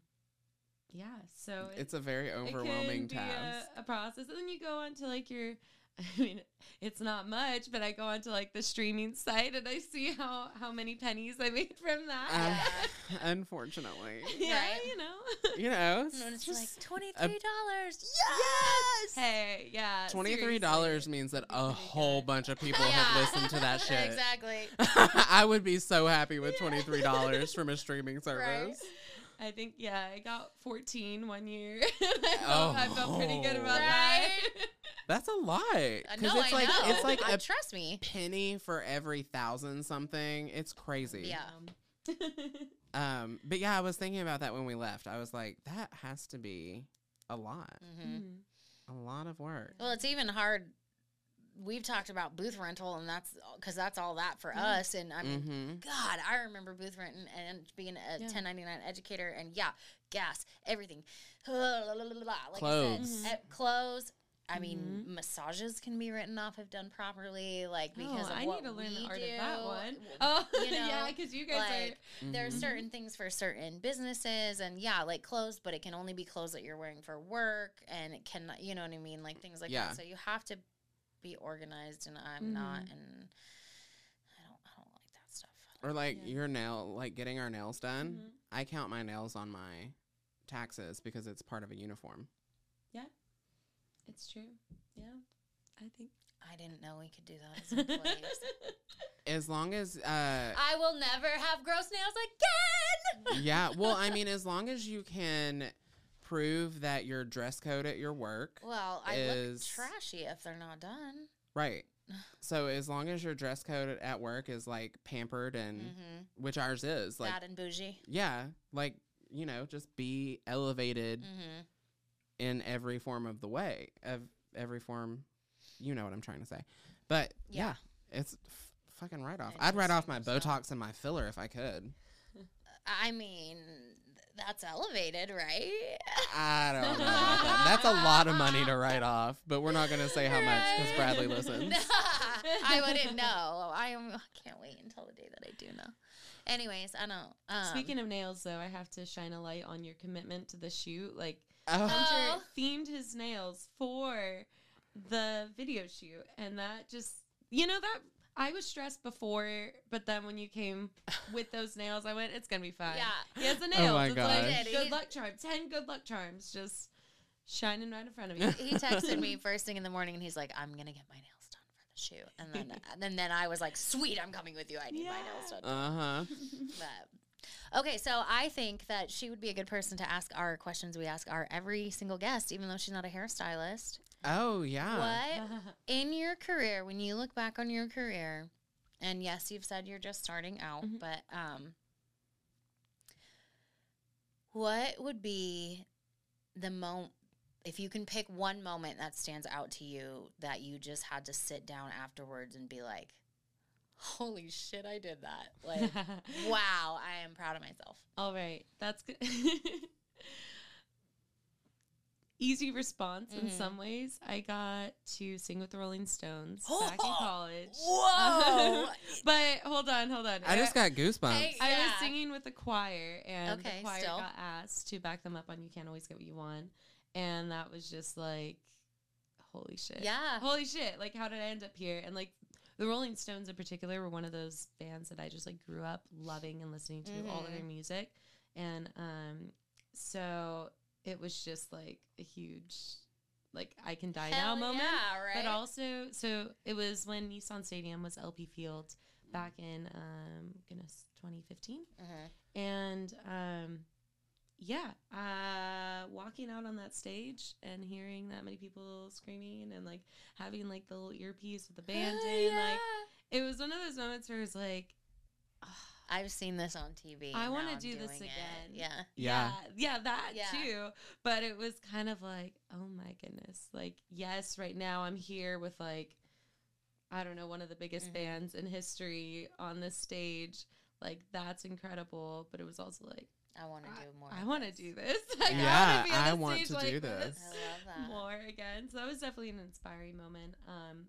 yeah, so it, it's a very overwhelming it can be task. A, a process, and then you go on to, like, your. I mean, it's not much, but I go on to, like, the streaming site, and I see how how many pennies I made from that. Uh, unfortunately, yeah, right? you know, you know, it's, it's just like twenty three dollars. Yes! yes, hey, yeah, twenty three dollars means that a whole bunch of people yeah. have listened to that shit. Exactly. I would be so happy with twenty three dollars from a streaming service. Right? I think, yeah, I got fourteen one year. I, oh. felt, I felt pretty good about right? that. That's a lot. Uh, no, it's I like, know. It's like a trust me. penny for every thousand something. It's crazy. Yeah. um, but, yeah, I was thinking about that when we left. I was like, that has to be a lot. Mm-hmm. Mm-hmm. A lot of work. Well, it's even hard we've talked about booth rental, and that's because that's all that for mm-hmm. us. And I mean, mm-hmm. God, I remember booth renting and being a yeah. ten ninety-nine educator, and yeah, gas, everything, like clothes, mm-hmm. clothes. I mean, mm-hmm. massages can be written off if done properly, like because oh, of I what need to learn the art do, of that one. Oh, you know, yeah, because you guys like, are. Mm-hmm. There are certain things for certain businesses, and yeah, like clothes, but it can only be clothes that you're wearing for work, and it can, you know what I mean, like things like yeah. that. So you have to be organized, and I'm mm-hmm. not, and I don't, I don't like that stuff. Or like yeah. your nail, like getting our nails done. Mm-hmm. I count my nails on my taxes because it's part of a uniform. Yeah. It's true. Yeah. I think. I didn't know we could do that as employees. As long as. Uh, I will never have gross nails again. Yeah. Well, I mean, as long as you can prove that your dress code at your work. Well, I is, look trashy if they're not done. Right. So as long as your dress code at work is like pampered and mm-hmm. which ours is. Like, bad and bougie. Yeah. Like, you know, just be elevated. Mm-hmm. In every form of the way, of every form, you know what I'm trying to say. But, yeah, yeah it's f- fucking write-off. I'd write off my Botox and my filler if I could. I mean, that's elevated, right? I don't know about that. That's a lot of money to write off, but we're not going to say how much because Bradley listens. I wouldn't know. I, am, I can't wait until the day that I do know. Anyways, I don't. Um, Speaking of nails, though, I have to shine a light on your commitment to the shoot, like, Oh. Hunter themed his nails for the video shoot, and that just, you know, that I was stressed before, but then when you came with those nails, I went, it's gonna be fun. Yeah, he has the nails. Oh my it's gosh. Like, good luck charm, ten good luck charms, just shining right in front of you. He texted me first thing in the morning, and he's like, "I'm gonna get my nails done for the shoot," and then and then I was like, "Sweet, I'm coming with you. I need yeah. my nails done." Uh huh. But. Okay, so I think that she would be a good person to ask our questions we ask our every single guest, even though she's not a hairstylist. Oh, yeah. What, in your career, when you look back on your career, and yes, you've said you're just starting out, mm-hmm. but um, what would be the moment, if you can pick one moment that stands out to you that you just had to sit down afterwards and be like, holy shit, I did that. Like, wow, I am proud of myself. All right. That's good. Easy response mm-hmm. in some ways. I got to sing with the Rolling Stones back in college. Whoa! But hold on, hold on. I just got goosebumps. I, yeah. I was singing with the choir, and okay, the choir still. got asked to back them up on You Can't Always Get What You Want. And that was just like, holy shit. Yeah. Holy shit. Like, how did I end up here? And like, the Rolling Stones in particular were one of those bands that I just like grew up loving and listening to mm-hmm. all of their music. And um, so it was just like a huge, like I can die Hell now moment. Yeah, right? But also, so it was when Nissan Stadium was L P Field back in, um, goodness, twenty fifteen. Uh-huh. And um, yeah, uh, walking out on that stage and hearing that many people screaming and like having like the little earpiece with the band oh, in, yeah. like it was one of those moments where it was like, oh, I've seen this on T V. I want to do this again. Yeah. yeah, yeah, yeah, that yeah. too. But it was kind of like, oh my goodness, like yes, right now I'm here with like, I don't know, one of the biggest mm-hmm. bands in history on this stage. Like that's incredible. But it was also like, I want to do more. I want to do this. Like, yeah, I want to, be on I want to like do this, this I love that. More again. So that was definitely an inspiring moment. Um,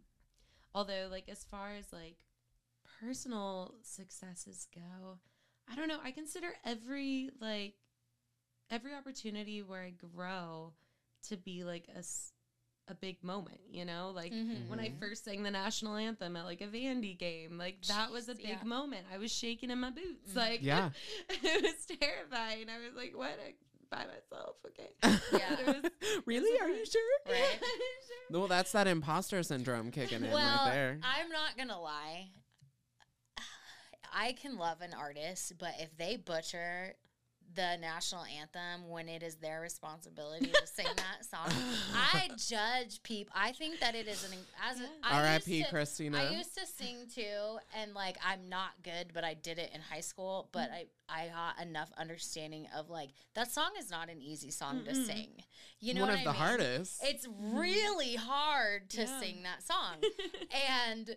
although, like, as far as, like, personal successes go, I don't know. I consider every, like, every opportunity where I grow to be, like, a, a big moment, you know? Like, mm-hmm. when I first sang the national anthem at, like, a Vandy game, like, that Jeez, was a big yeah. moment. I was shaking in my boots. Mm-hmm. Like, yeah. it was terrifying. I was like, what? I, by myself, okay. Yeah. was, really? Are you sure? Right? sure? Well, that's that imposter syndrome kicking in well, right there. I'm not going to lie. I can love an artist, but if they butcher the national anthem when it is their responsibility to sing that song. I judge people. I think that it is an as yeah. R I P Christina. I used to sing too, and like I'm not good, but I did it in high school. But mm-hmm. I I got enough understanding of like that song is not an easy song mm-hmm. to sing. You know One what of I the mean? hardest. It's really hard to yeah. sing that song. And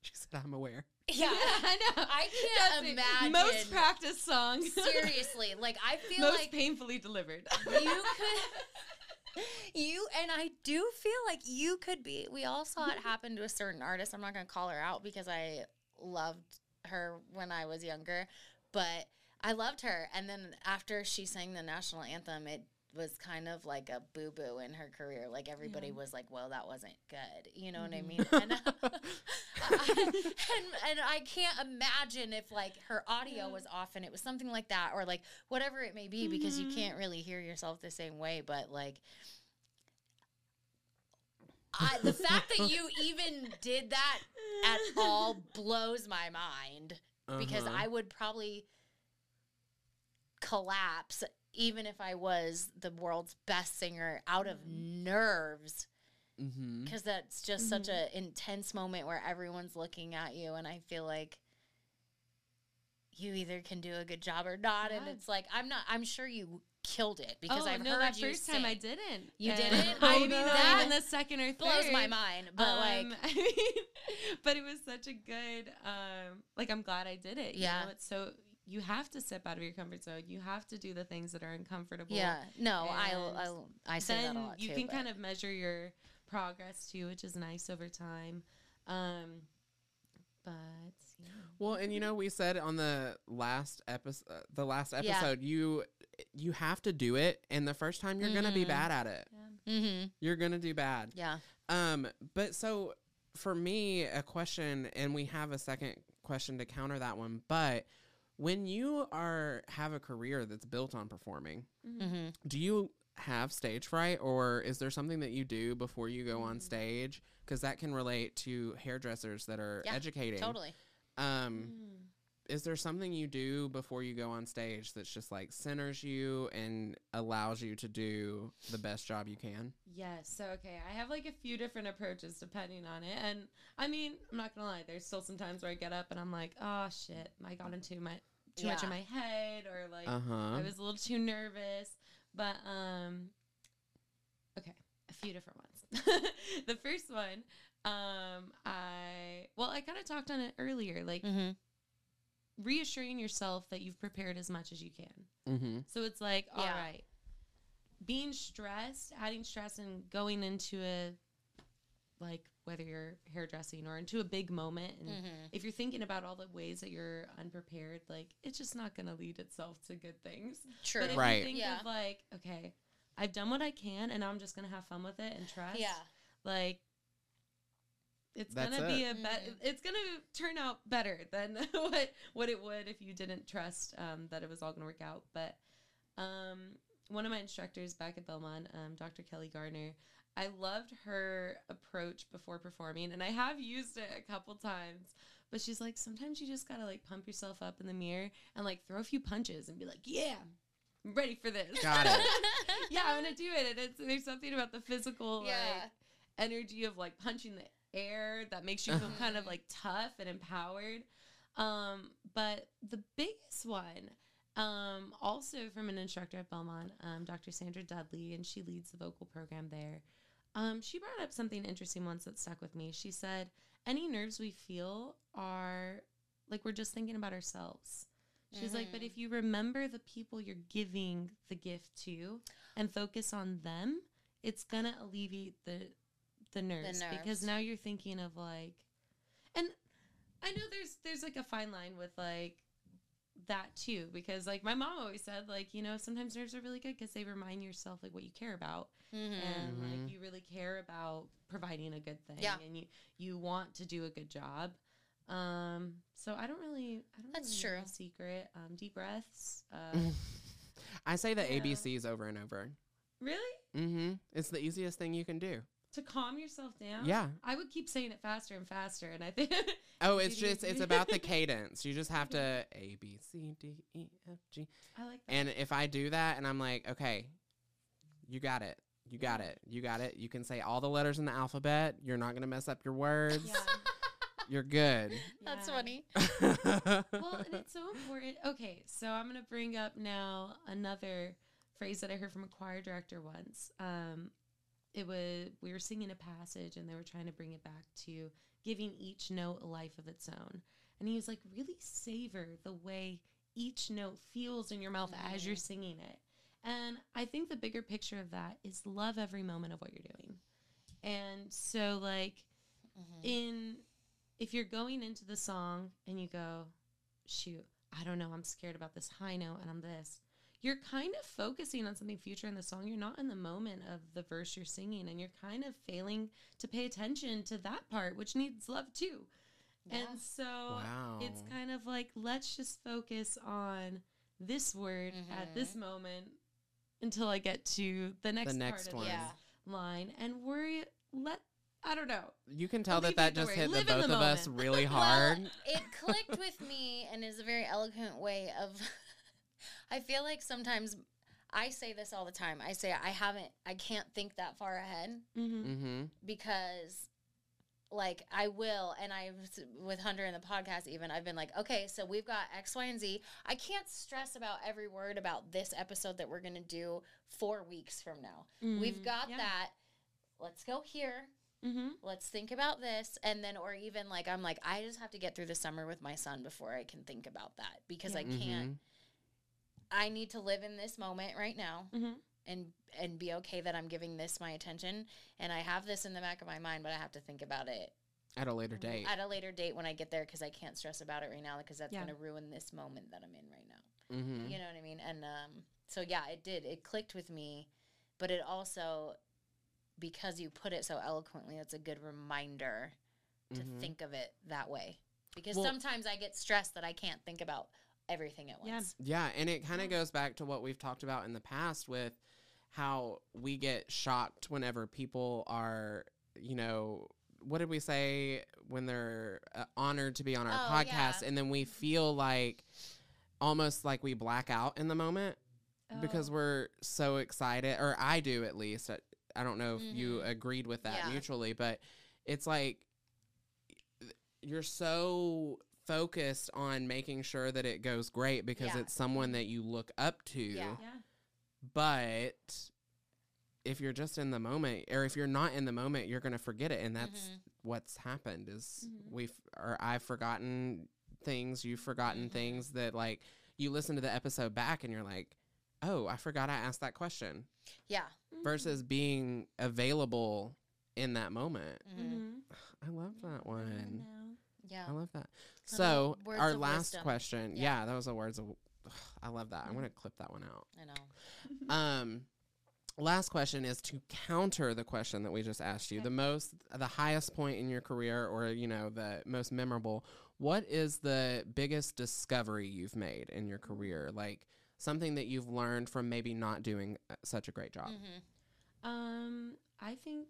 she said, I'm aware. Yeah, I know. I can't That's imagine. Most practice songs. Seriously. Like, I feel most like. Most painfully delivered. You could. You, and I do feel like you could be. We all saw it happen to a certain artist. I'm not going to call her out because I loved her when I was younger, but I loved her. And then after she sang the national anthem, it was kind of like a boo-boo in her career. Like, everybody yeah. was like, well, that wasn't good. You know mm-hmm. what I mean? And, uh, I, and and I can't imagine if, like, her audio yeah. was off and it was something like that, or, like, whatever it may be, mm-hmm. because you can't really hear yourself the same way. But, like, I, the fact that you even did that at all blows my mind, uh-huh. because I would probably collapse even if I was the world's best singer out of nerves, because mm-hmm. that's just mm-hmm. such an intense moment where everyone's looking at you, and I feel like you either can do a good job or not, yeah. and it's like, I'm not, I'm sure you killed it, because oh, I've no, heard that you first sing. time I didn't. You and didn't? I mean, that even the second or third. Blows my mind, but um, like. I mean, but it was such a good, um, like, I'm glad I did it. Yeah. You know? It's so, you have to step out of your comfort zone. You have to do the things that are uncomfortable. Yeah. No, I I say that a lot too. You can kind of measure your progress too, which is nice over time. Um, but yeah. Well, and you know, we said on the last episode, the last episode, yeah. you you have to do it, and the first time you're mm-hmm. gonna be bad at it. Yeah. Mm-hmm. You're gonna do bad. Yeah. Um. But so for me, a question, and we have a second question to counter that one, but. When you are have a career that's built on performing, mm-hmm. do you have stage fright, or is there something that you do before you go on stage? Because that can relate to hairdressers that are yeah, educating. Totally. Um, mm. Is there something you do before you go on stage that's just like centers you and allows you to do the best job you can? Yes. So, okay. I have like a few different approaches depending on it. And I mean, I'm not going to lie. There's still some times where I get up and I'm like, oh shit, I got into my too yeah. much in my head, or like uh-huh. I was a little too nervous. But, um, okay. A few different ones. The first one, um, I, well, I kind of talked on it earlier. Like, mm-hmm. reassuring yourself that you've prepared as much as you can. Mm-hmm. So it's like, all yeah. right, being stressed, adding stress and going into a, like, whether you're hairdressing or into a big moment. And mm-hmm. if you're thinking about all the ways that you're unprepared, like, it's just not going to lead itself to good things. True. But if right. you think yeah. of like, okay, I've done what I can and I'm just going to have fun with it and trust. Yeah. Like, It's That's gonna it. be a be- it's gonna turn out better than what what it would if you didn't trust um, that it was all gonna work out. But um, one of my instructors back at Belmont, um, Doctor Kelly Gardner, I loved her approach before performing, and I have used it a couple times. But she's like, sometimes you just gotta like pump yourself up in the mirror and like throw a few punches and be like, yeah, I'm ready for this. Got it. Yeah, I'm gonna do it. And it's, there's something about the physical yeah. like energy of like punching the air that makes you feel kind of like tough and empowered. Um, but the biggest one, um, also from an instructor at Belmont, um, Doctor Sandra Dudley, and she leads the vocal program there. Um, she brought up something interesting once that stuck with me. She said, any nerves we feel are like, we're just thinking about ourselves. She's mm-hmm. like, but if you remember the people you're giving the gift to and focus on them, it's gonna alleviate the The nerves, the nerves because now you're thinking of like, and I know there's there's like a fine line with like that too, because like my mom always said, like, you know, sometimes nerves are really good because they remind yourself like what you care about mm-hmm. and mm-hmm. like you really care about providing a good thing yeah. and you you want to do a good job. Um, so I don't really, I don't that's really true. Know a secret. Um, deep breaths. Uh, I say the yeah. A B Cs over and over. Really? Mm-hmm. It's the easiest thing you can do. To calm yourself down? Yeah. I would keep saying it faster and faster, and I think... Oh, it's just, it's about the cadence. You just have to A, B, C, D, E, F, G. I like that. And if I do that, and I'm like, okay, you got it. You got it. You got it. You can say all the letters in the alphabet. You're not going to mess up your words. Yeah. You're good. Yeah. That's funny. Well, and it's so important. Okay, so I'm going to bring up now another phrase that I heard from a choir director once. Um, it was, we were singing a passage and they were trying to bring it back to giving each note a life of its own. And he was like, really savor the way each note feels in your mouth mm-hmm. as you're singing it. And I think the bigger picture of that is love every moment of what you're doing. And so like mm-hmm. in, if you're going into the song and you go, shoot, I don't know, I'm scared about this high note and I'm this, you're kind of focusing on something future in the song. You're not in the moment of the verse you're singing, and you're kind of failing to pay attention to that part, which needs love too. Yeah. And so wow. it's kind of like, let's just focus on this word mm-hmm. at this moment until I get to the next, the next part one. Of yeah. line and worry. Let, I don't know. You can tell that that just hit the both of us really hard. Well, it clicked with me and is a very eloquent way of... I feel like sometimes I say this all the time. I say I haven't, I can't think that far ahead mm-hmm. Mm-hmm. because, like, I will. And I, with Hunter in the podcast, even I've been like, okay, so we've got X, Y, and Z. I can't stress about every word about this episode that we're gonna do four weeks from now. Mm-hmm. We've got yeah. that. Let's go here. Mm-hmm. Let's think about this. And then, or even like, I'm like, I just have to get through the summer with my son before I can think about that because yeah. I can't. Mm-hmm. I need to live in this moment right now mm-hmm. and and be okay that I'm giving this my attention. And I have this in the back of my mind, but I have to think about it. At a later date. At a later date when I get there because I can't stress about it right now because that's yeah. going to ruin this moment that I'm in right now. Mm-hmm. You know what I mean? And um, so, yeah, it did. It clicked with me, but it also, because you put it so eloquently, it's a good reminder to mm-hmm. think of it that way. Because well, sometimes I get stressed that I can't think about everything at once. Yeah, yeah, and it kind of goes back to what we've talked about in the past with how we get shocked whenever people are, you know, what did we say when they're uh, honored to be on our oh, podcast yeah. and then we feel like almost like we black out in the moment oh. because we're so excited, or I do at least. I, I don't know if mm-hmm. you agreed with that yeah. mutually, but it's like you're so focused on making sure that it goes great because yeah. it's someone that you look up to. Yeah. Yeah. But if you're just in the moment, or if you're not in the moment, you're going to forget it. And that's mm-hmm. what's happened is mm-hmm. we've, or I've forgotten things, you've forgotten mm-hmm. things that, like, you listen to the episode back and you're like, oh, I forgot I asked that question. Yeah. Mm-hmm. Versus being available in that moment. Mm-hmm. I love that one. Yeah. I love that. So, uh, our last wisdom. question. Yeah. yeah, that was the words of... Ugh, I love that. Mm-hmm. I'm going to clip that one out. I know. um, last question is to counter the question that we just asked you. Okay. The most... The highest point in your career, or, you know, the most memorable. What is the biggest discovery you've made in your career? Like, something that you've learned from maybe not doing such a great job. Mm-hmm. Um, I think...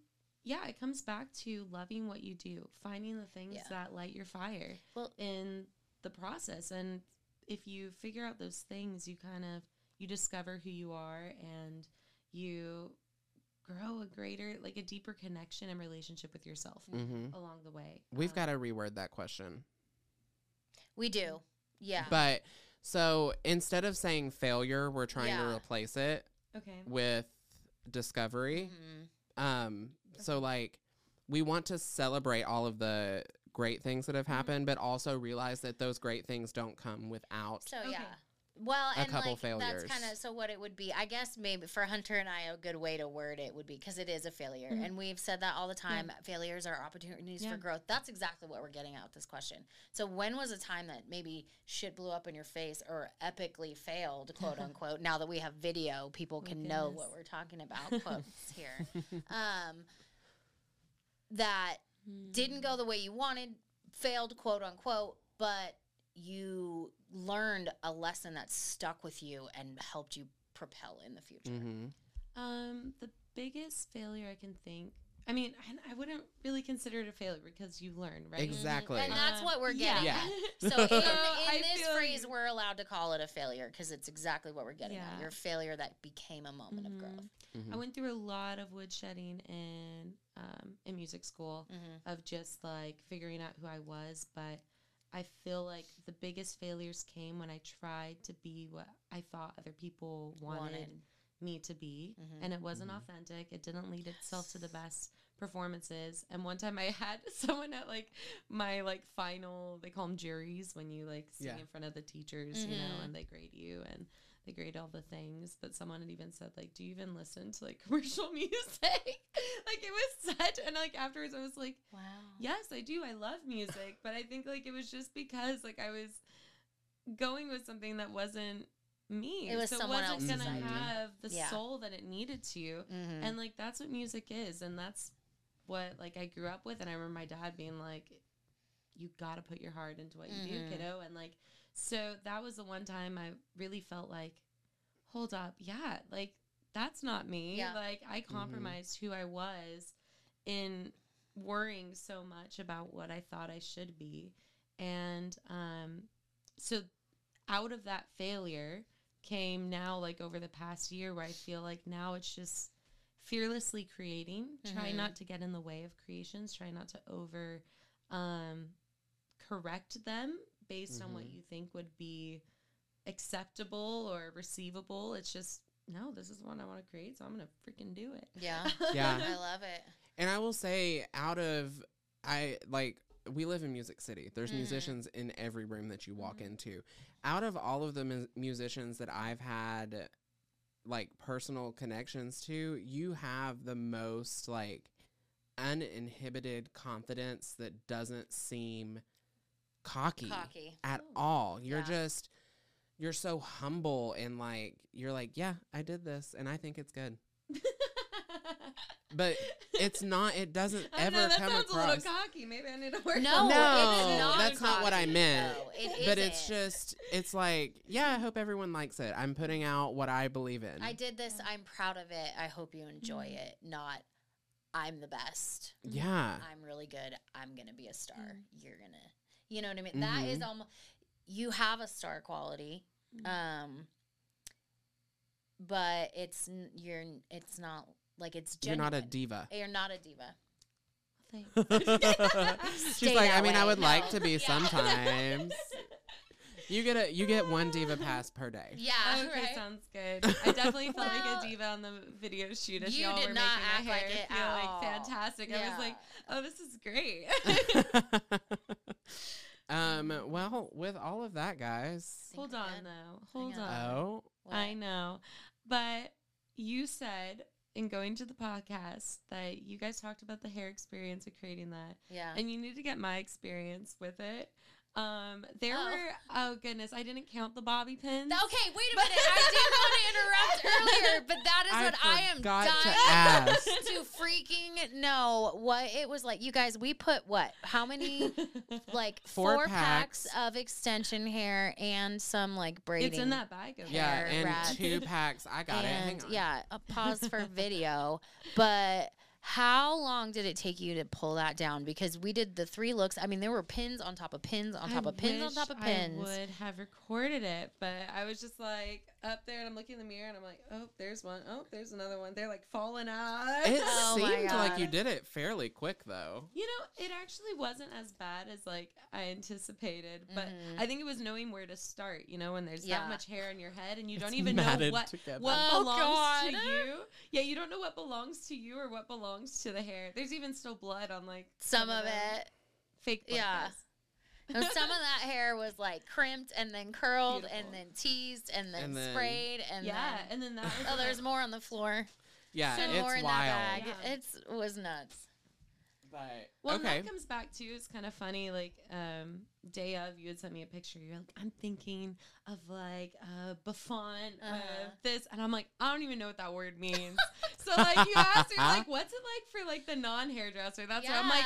Yeah, it comes back to loving what you do, finding the things yeah. that light your fire well, in the process. And if you figure out those things, you kind of, you discover who you are and you grow a greater, like a deeper connection and relationship with yourself mm-hmm. along the way. We've um, got to reword that question. We do. Yeah. But so instead of saying failure, we're trying yeah. to replace it okay. with discovery. Mm-hmm. Um. So, like, we want to celebrate all of the great things that have happened, mm-hmm. but also realize that those great things don't come without so, okay. yeah. well, a and couple like, failures. That's kind of so what it would be. I guess maybe for Hunter and I, a good way to word it would be, because it is a failure, mm-hmm. and we've said that all the time. Yeah. Failures are opportunities yeah. for growth. That's exactly what we're getting out of this question. So when was a time that maybe shit blew up in your face or epically failed, quote unquote? Now that we have video, people can Goodness. know what we're talking about. Quotes here. Um, that didn't go the way you wanted, failed, quote unquote, but you learned a lesson that stuck with you and helped you propel in the future. Mm-hmm. Um, the biggest failure I can think, I mean, I, I wouldn't really consider it a failure because you learn, right? Exactly. And that's what we're getting yeah. at. So in, in this phrase, we're allowed to call it a failure because it's exactly what we're getting yeah. at. Your failure that became a moment mm-hmm. of growth. Mm-hmm. I went through a lot of woodshedding in, um, in music school mm-hmm. of just, like, figuring out who I was. But I feel like the biggest failures came when I tried to be what I thought other people wanted. wanted. me to be, mm-hmm. and it wasn't mm-hmm. authentic. It didn't lead yes. itself to the best performances. And one time I had someone at like my like final, they call them juries when you like sing yeah. in front of the teachers, mm-hmm. you know, and they grade you and they grade all the things. But someone had even said like, do you even listen to like commercial music? Like it was such, and like afterwards I was like, wow, yes, I do. I love music. But I think like it was just because like I was going with something that wasn't me. It was so someone it wasn't else's gonna idea. Have the yeah. soul that it needed to. Mm-hmm. And like that's what music is, and that's what like I grew up with. And I remember my dad being like, you gotta put your heart into what mm-hmm. you do, kiddo. And like so that was the one time I really felt like, hold up, yeah, like that's not me. Yeah. Like I compromised mm-hmm. who I was in worrying so much about what I thought I should be. And um so out of that failure came now, like over the past year, where I feel like now it's just fearlessly creating. Mm-hmm. Try not to get in the way of creations. Try not to over um, correct them based mm-hmm. on what you think would be acceptable or receivable. It's just, no, this is one I want to create, so I'm going to freaking do it. Yeah. Yeah. I love it. And I will say, out of, I like, we live in Music City. There's mm. musicians in every room that you walk mm. into. Out of all of the mu- musicians that I've had like personal connections to, you have the most like uninhibited confidence that doesn't seem cocky, cocky. at Ooh. all. You're yeah. just, you're so humble, and like, you're like, yeah, I did this and I think it's good. But it's not, it doesn't I ever know, that come sounds across. A little cocky. Maybe I need to work no, on that. No, not that's cocky. Not what I meant. No, it but it's just, it's like, yeah, I hope everyone likes it. I'm putting out what I believe in. I did this. I'm proud of it. I hope you enjoy mm-hmm. it. Not, I'm the best. Yeah. I'm really good. I'm going to be a star. Mm-hmm. You're going to, you know what I mean? Mm-hmm. That is almost, you have a star quality. Mm-hmm. Um, but it's, you're, it's not, like it's genuine. You're not a diva. You're not a diva. Thanks. She's like, I mean, way. I would no. like to be yeah. sometimes. You get a you get one diva pass per day. Yeah, okay, right? Sounds good. I definitely felt well, like a diva on the video shoot. As you y'all did were not making act my hair like it feel at like all. Fantastic. Yeah. I was like, oh, this is great. um. Well, with all of that, guys. Hold Think on, though. Hold on. on. Oh, what? I know, but you said, in going to the podcast, that you guys talked about the hair experience and creating that. Yeah. And you need to get my experience with it. Um, there oh. were, oh goodness, I didn't count the bobby pins. Okay, wait a minute. I did want to interrupt earlier, but that is I what I am dying to, to freaking know what it was like. You guys, we put what? How many? Like four, four packs. packs of extension hair and some like braiding. It's in that bag of yeah, hair. Yeah, and rad. two packs. I got and, it. Hang on. Yeah, a pause for video, but. How long did it take you to pull that down? Because we did the three looks. I mean, there were pins on top of pins on top I of pins on top of pins. I would have recorded it, but I was just like up there and I'm looking in the mirror and I'm like, oh, there's one. Oh, there's another one. They're like falling out. It oh seemed like you did it fairly quick though. You know, it actually wasn't as bad as like I anticipated, but mm-hmm. I think it was knowing where to start, you know, when there's yeah. that much hair in your head and you it's don't even know what, together. what oh, belongs God. to you. Yeah, you don't know what belongs to you or what belongs to the hair. There's even still blood on like some, some of, of it fake blood yeah some of that hair was like crimped and then curled Beautiful. and then teased and then, and then sprayed and yeah then, and then that was oh there's more on the floor yeah so it's more in wild that bag. Yeah. It's, it was nuts. But, well, okay. that comes back to, it's kind of funny, like, um, day of, you had sent me a picture. You're like, I'm thinking of, like, uh, buffon, uh-huh. uh, this. And I'm like, I don't even know what that word means. So, like, you asked her, like, what's it like for, like, the non-hairdresser? That's yeah. why I'm like,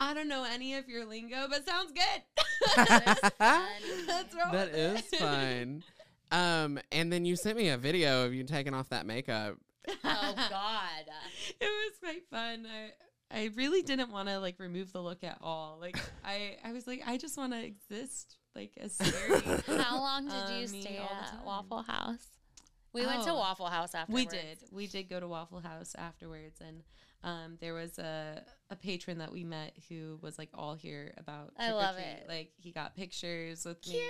I don't know any of your lingo, but sounds good. That's fun. That's wrong that is fun. Um, and then you sent me a video of you taking off that makeup. Oh, God. It was quite fun. I... I really didn't want to, like, remove the look at all. Like, I, I was like, I just want to exist, like, as scary. How long did um, you stay at Waffle House? We oh, went to Waffle House afterwards. We did. We did go to Waffle House afterwards. And um, there was a, a patron that we met who was, like, all here about I love it. Like, he got pictures with Cute. me.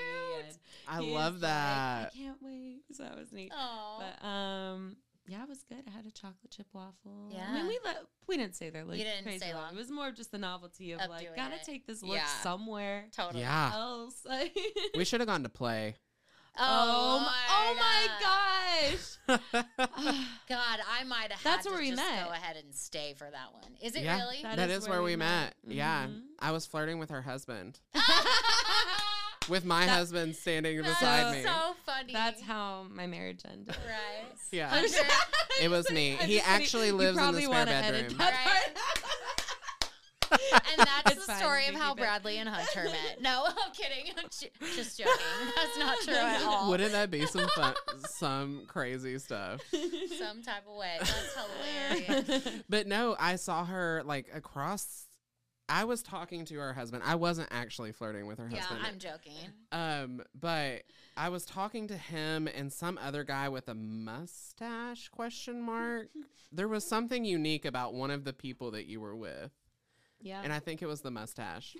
And I love that. Like, I can't wait. So that was neat. Aww. But, um... Yeah, it was good. I had a chocolate chip waffle. Yeah. I mean, we let, we didn't stay there. Like, you didn't crazy stay long. long. It was more just the novelty of, of like, gotta it. take this look yeah. somewhere totally. yeah. else. We should have gone to play. Oh, oh my, oh my gosh. God, I might have had to where we just met. go ahead and stay for that one. Is it yeah, really? That, that is, is where we met. met. Mm-hmm. Yeah. I was flirting with her husband. With my that, husband standing beside me. That's so funny. That's how my marriage ended. Right. Yeah. Hunter, it was me. He kidding. actually lives in the spare bedroom. Right? And that's it's the story of how Bradley it. and Hunter met. No, I'm kidding. I'm j- just joking. That's not true at all. Wouldn't that be some fun, some crazy stuff? Some type of way. That's hilarious. But no, I saw her like across. I was talking to her husband. I wasn't actually flirting with her yeah, husband. Yeah, I'm joking. Um, but I was talking to him and some other guy with a mustache question mark. There was something unique about one of the people that you were with. Yeah. And I think it was the mustache.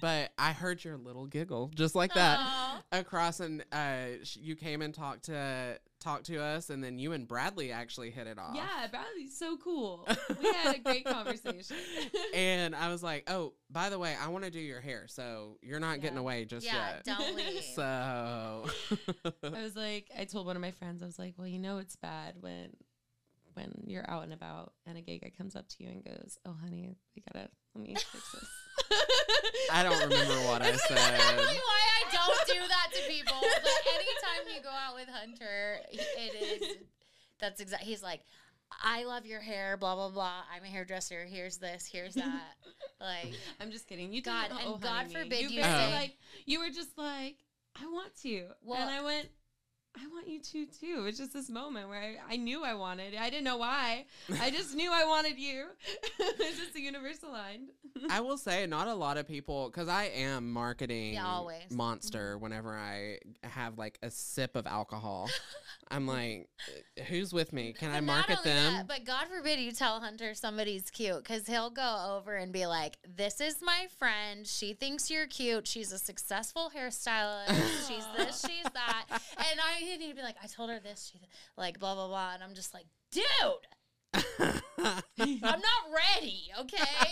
But I heard your little giggle just like that Aww. across, and uh, sh- you came and talked to talked to us, and then you and Bradley actually hit it off. Yeah, Bradley's so cool. We had a great conversation. And I was like, oh, by the way, I want to do your hair, so you're not yeah. getting away just yeah, yet. Yeah, don't leave. So I was like, I told one of my friends, I was like, well, you know it's bad when when you're out and about and a gay guy comes up to you and goes, oh, honey, we gotta, let me fix this. I don't remember what I said. That's exactly why I don't do that to people. But anytime you go out with Hunter, it is, that's exactly, he's like, I love your hair, blah, blah, blah. I'm a hairdresser. Here's this, here's that. Like, I'm just kidding. You God, and oh, God honey, forbid you, you say. Like, you were just like, I want to. Well, and I went, I want you to, too. It's just this moment where I, I knew I wanted. I didn't know why. I just knew I wanted you. It's just the universe aligned. I will say not a lot of people, because I am marketing yeah, always. monster whenever I have, like, a sip of alcohol. I'm like, who's with me? Can but I market them? That, but God forbid you tell Hunter somebody's cute, because he'll go over and be like, this is my friend. She thinks you're cute. She's a successful hairstylist. She's this, she's that. And I And he'd be like, I told her this, she like blah blah blah, and I'm just like, dude, I'm not ready, okay?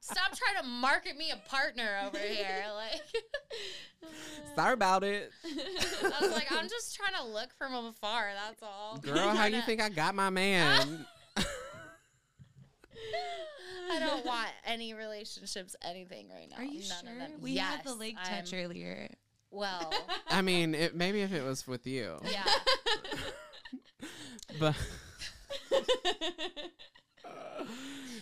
Stop trying to market me a partner over here, like. Sorry about it. I was like, I'm just trying to look from afar. That's all. Girl, how you think I got my man? I don't want any relationships, anything right now. Are you None sure? Of them. We yes, had the leg touch I'm, earlier. Well, I mean, it, maybe if it was with you. Yeah. But, uh,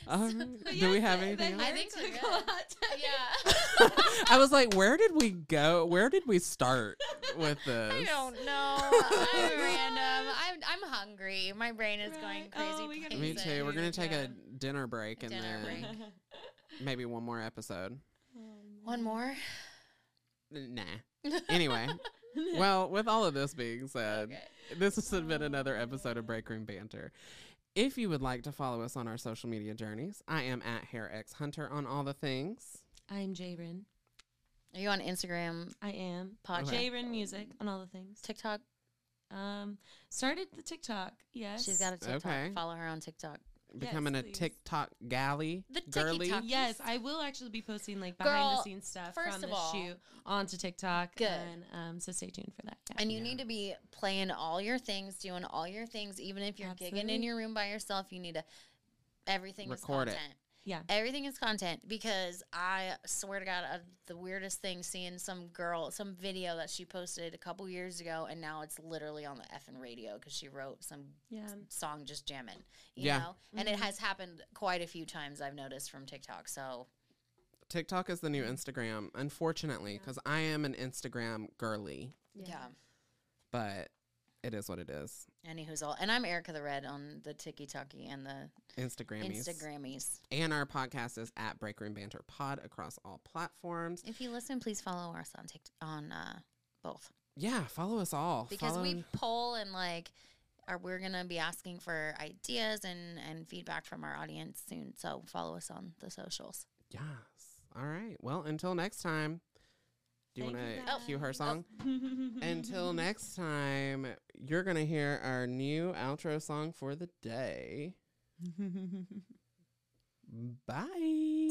um, so, yeah, do we have the, anything the else? I think we Yeah. I was like, where did we go? Where did we start with this? I don't know. I'm random. I'm, I'm hungry. My brain is right. going crazy. Oh, me too. We're going to take yeah. a dinner break a and dinner then break. maybe one more episode. Oh, one more? Nah. Anyway, well, with all of this being said, okay. this has been another episode of Break Room Banter. If you would like to follow us on our social media journeys, I am at hairxhunter on all the things. I'm Jayrin. Are you on Instagram? I am. Pod- okay. Jayrinmusic on all the things. TikTok. Um, started the TikTok. Yes, she's got a TikTok. Okay. Follow her on TikTok. Becoming yes, a please. TikTok galley, the girly. Yes, I will actually be posting like behind Girl, the scenes stuff from the all, shoot onto TikTok. Good. And, um, so stay tuned for that. Yeah. And you yeah. need to be playing all your things, doing all your things, even if you're Absolutely. gigging in your room by yourself. You need to everything record is content. It. Yeah, everything is content, because I swear to God, uh, the weirdest thing seeing some girl, some video that she posted a couple years ago, and now it's literally on the effing radio because she wrote some yeah. song just jamming, you yeah. know? Mm-hmm. And it has happened quite a few times, I've noticed, from TikTok, so. TikTok is the new Instagram, unfortunately, because yeah. I am an Instagram girly. Yeah. yeah. But it is what it is. Annie who's all, and I'm Ericka the Red on the Tiki Talkie and the Instagrammies. Instagrammies. And our podcast is at Break Room Banter Pod across all platforms. If you listen, please follow us on TikTok, on uh, both. Yeah, follow us all because follow. we poll and like, are we're gonna be asking for ideas and and feedback from our audience soon. So follow us on the socials. Yes. All right. Well, until next time. Do you want to cue her song? Oh. Until next time, you're going to hear our new outro song for the day. Bye.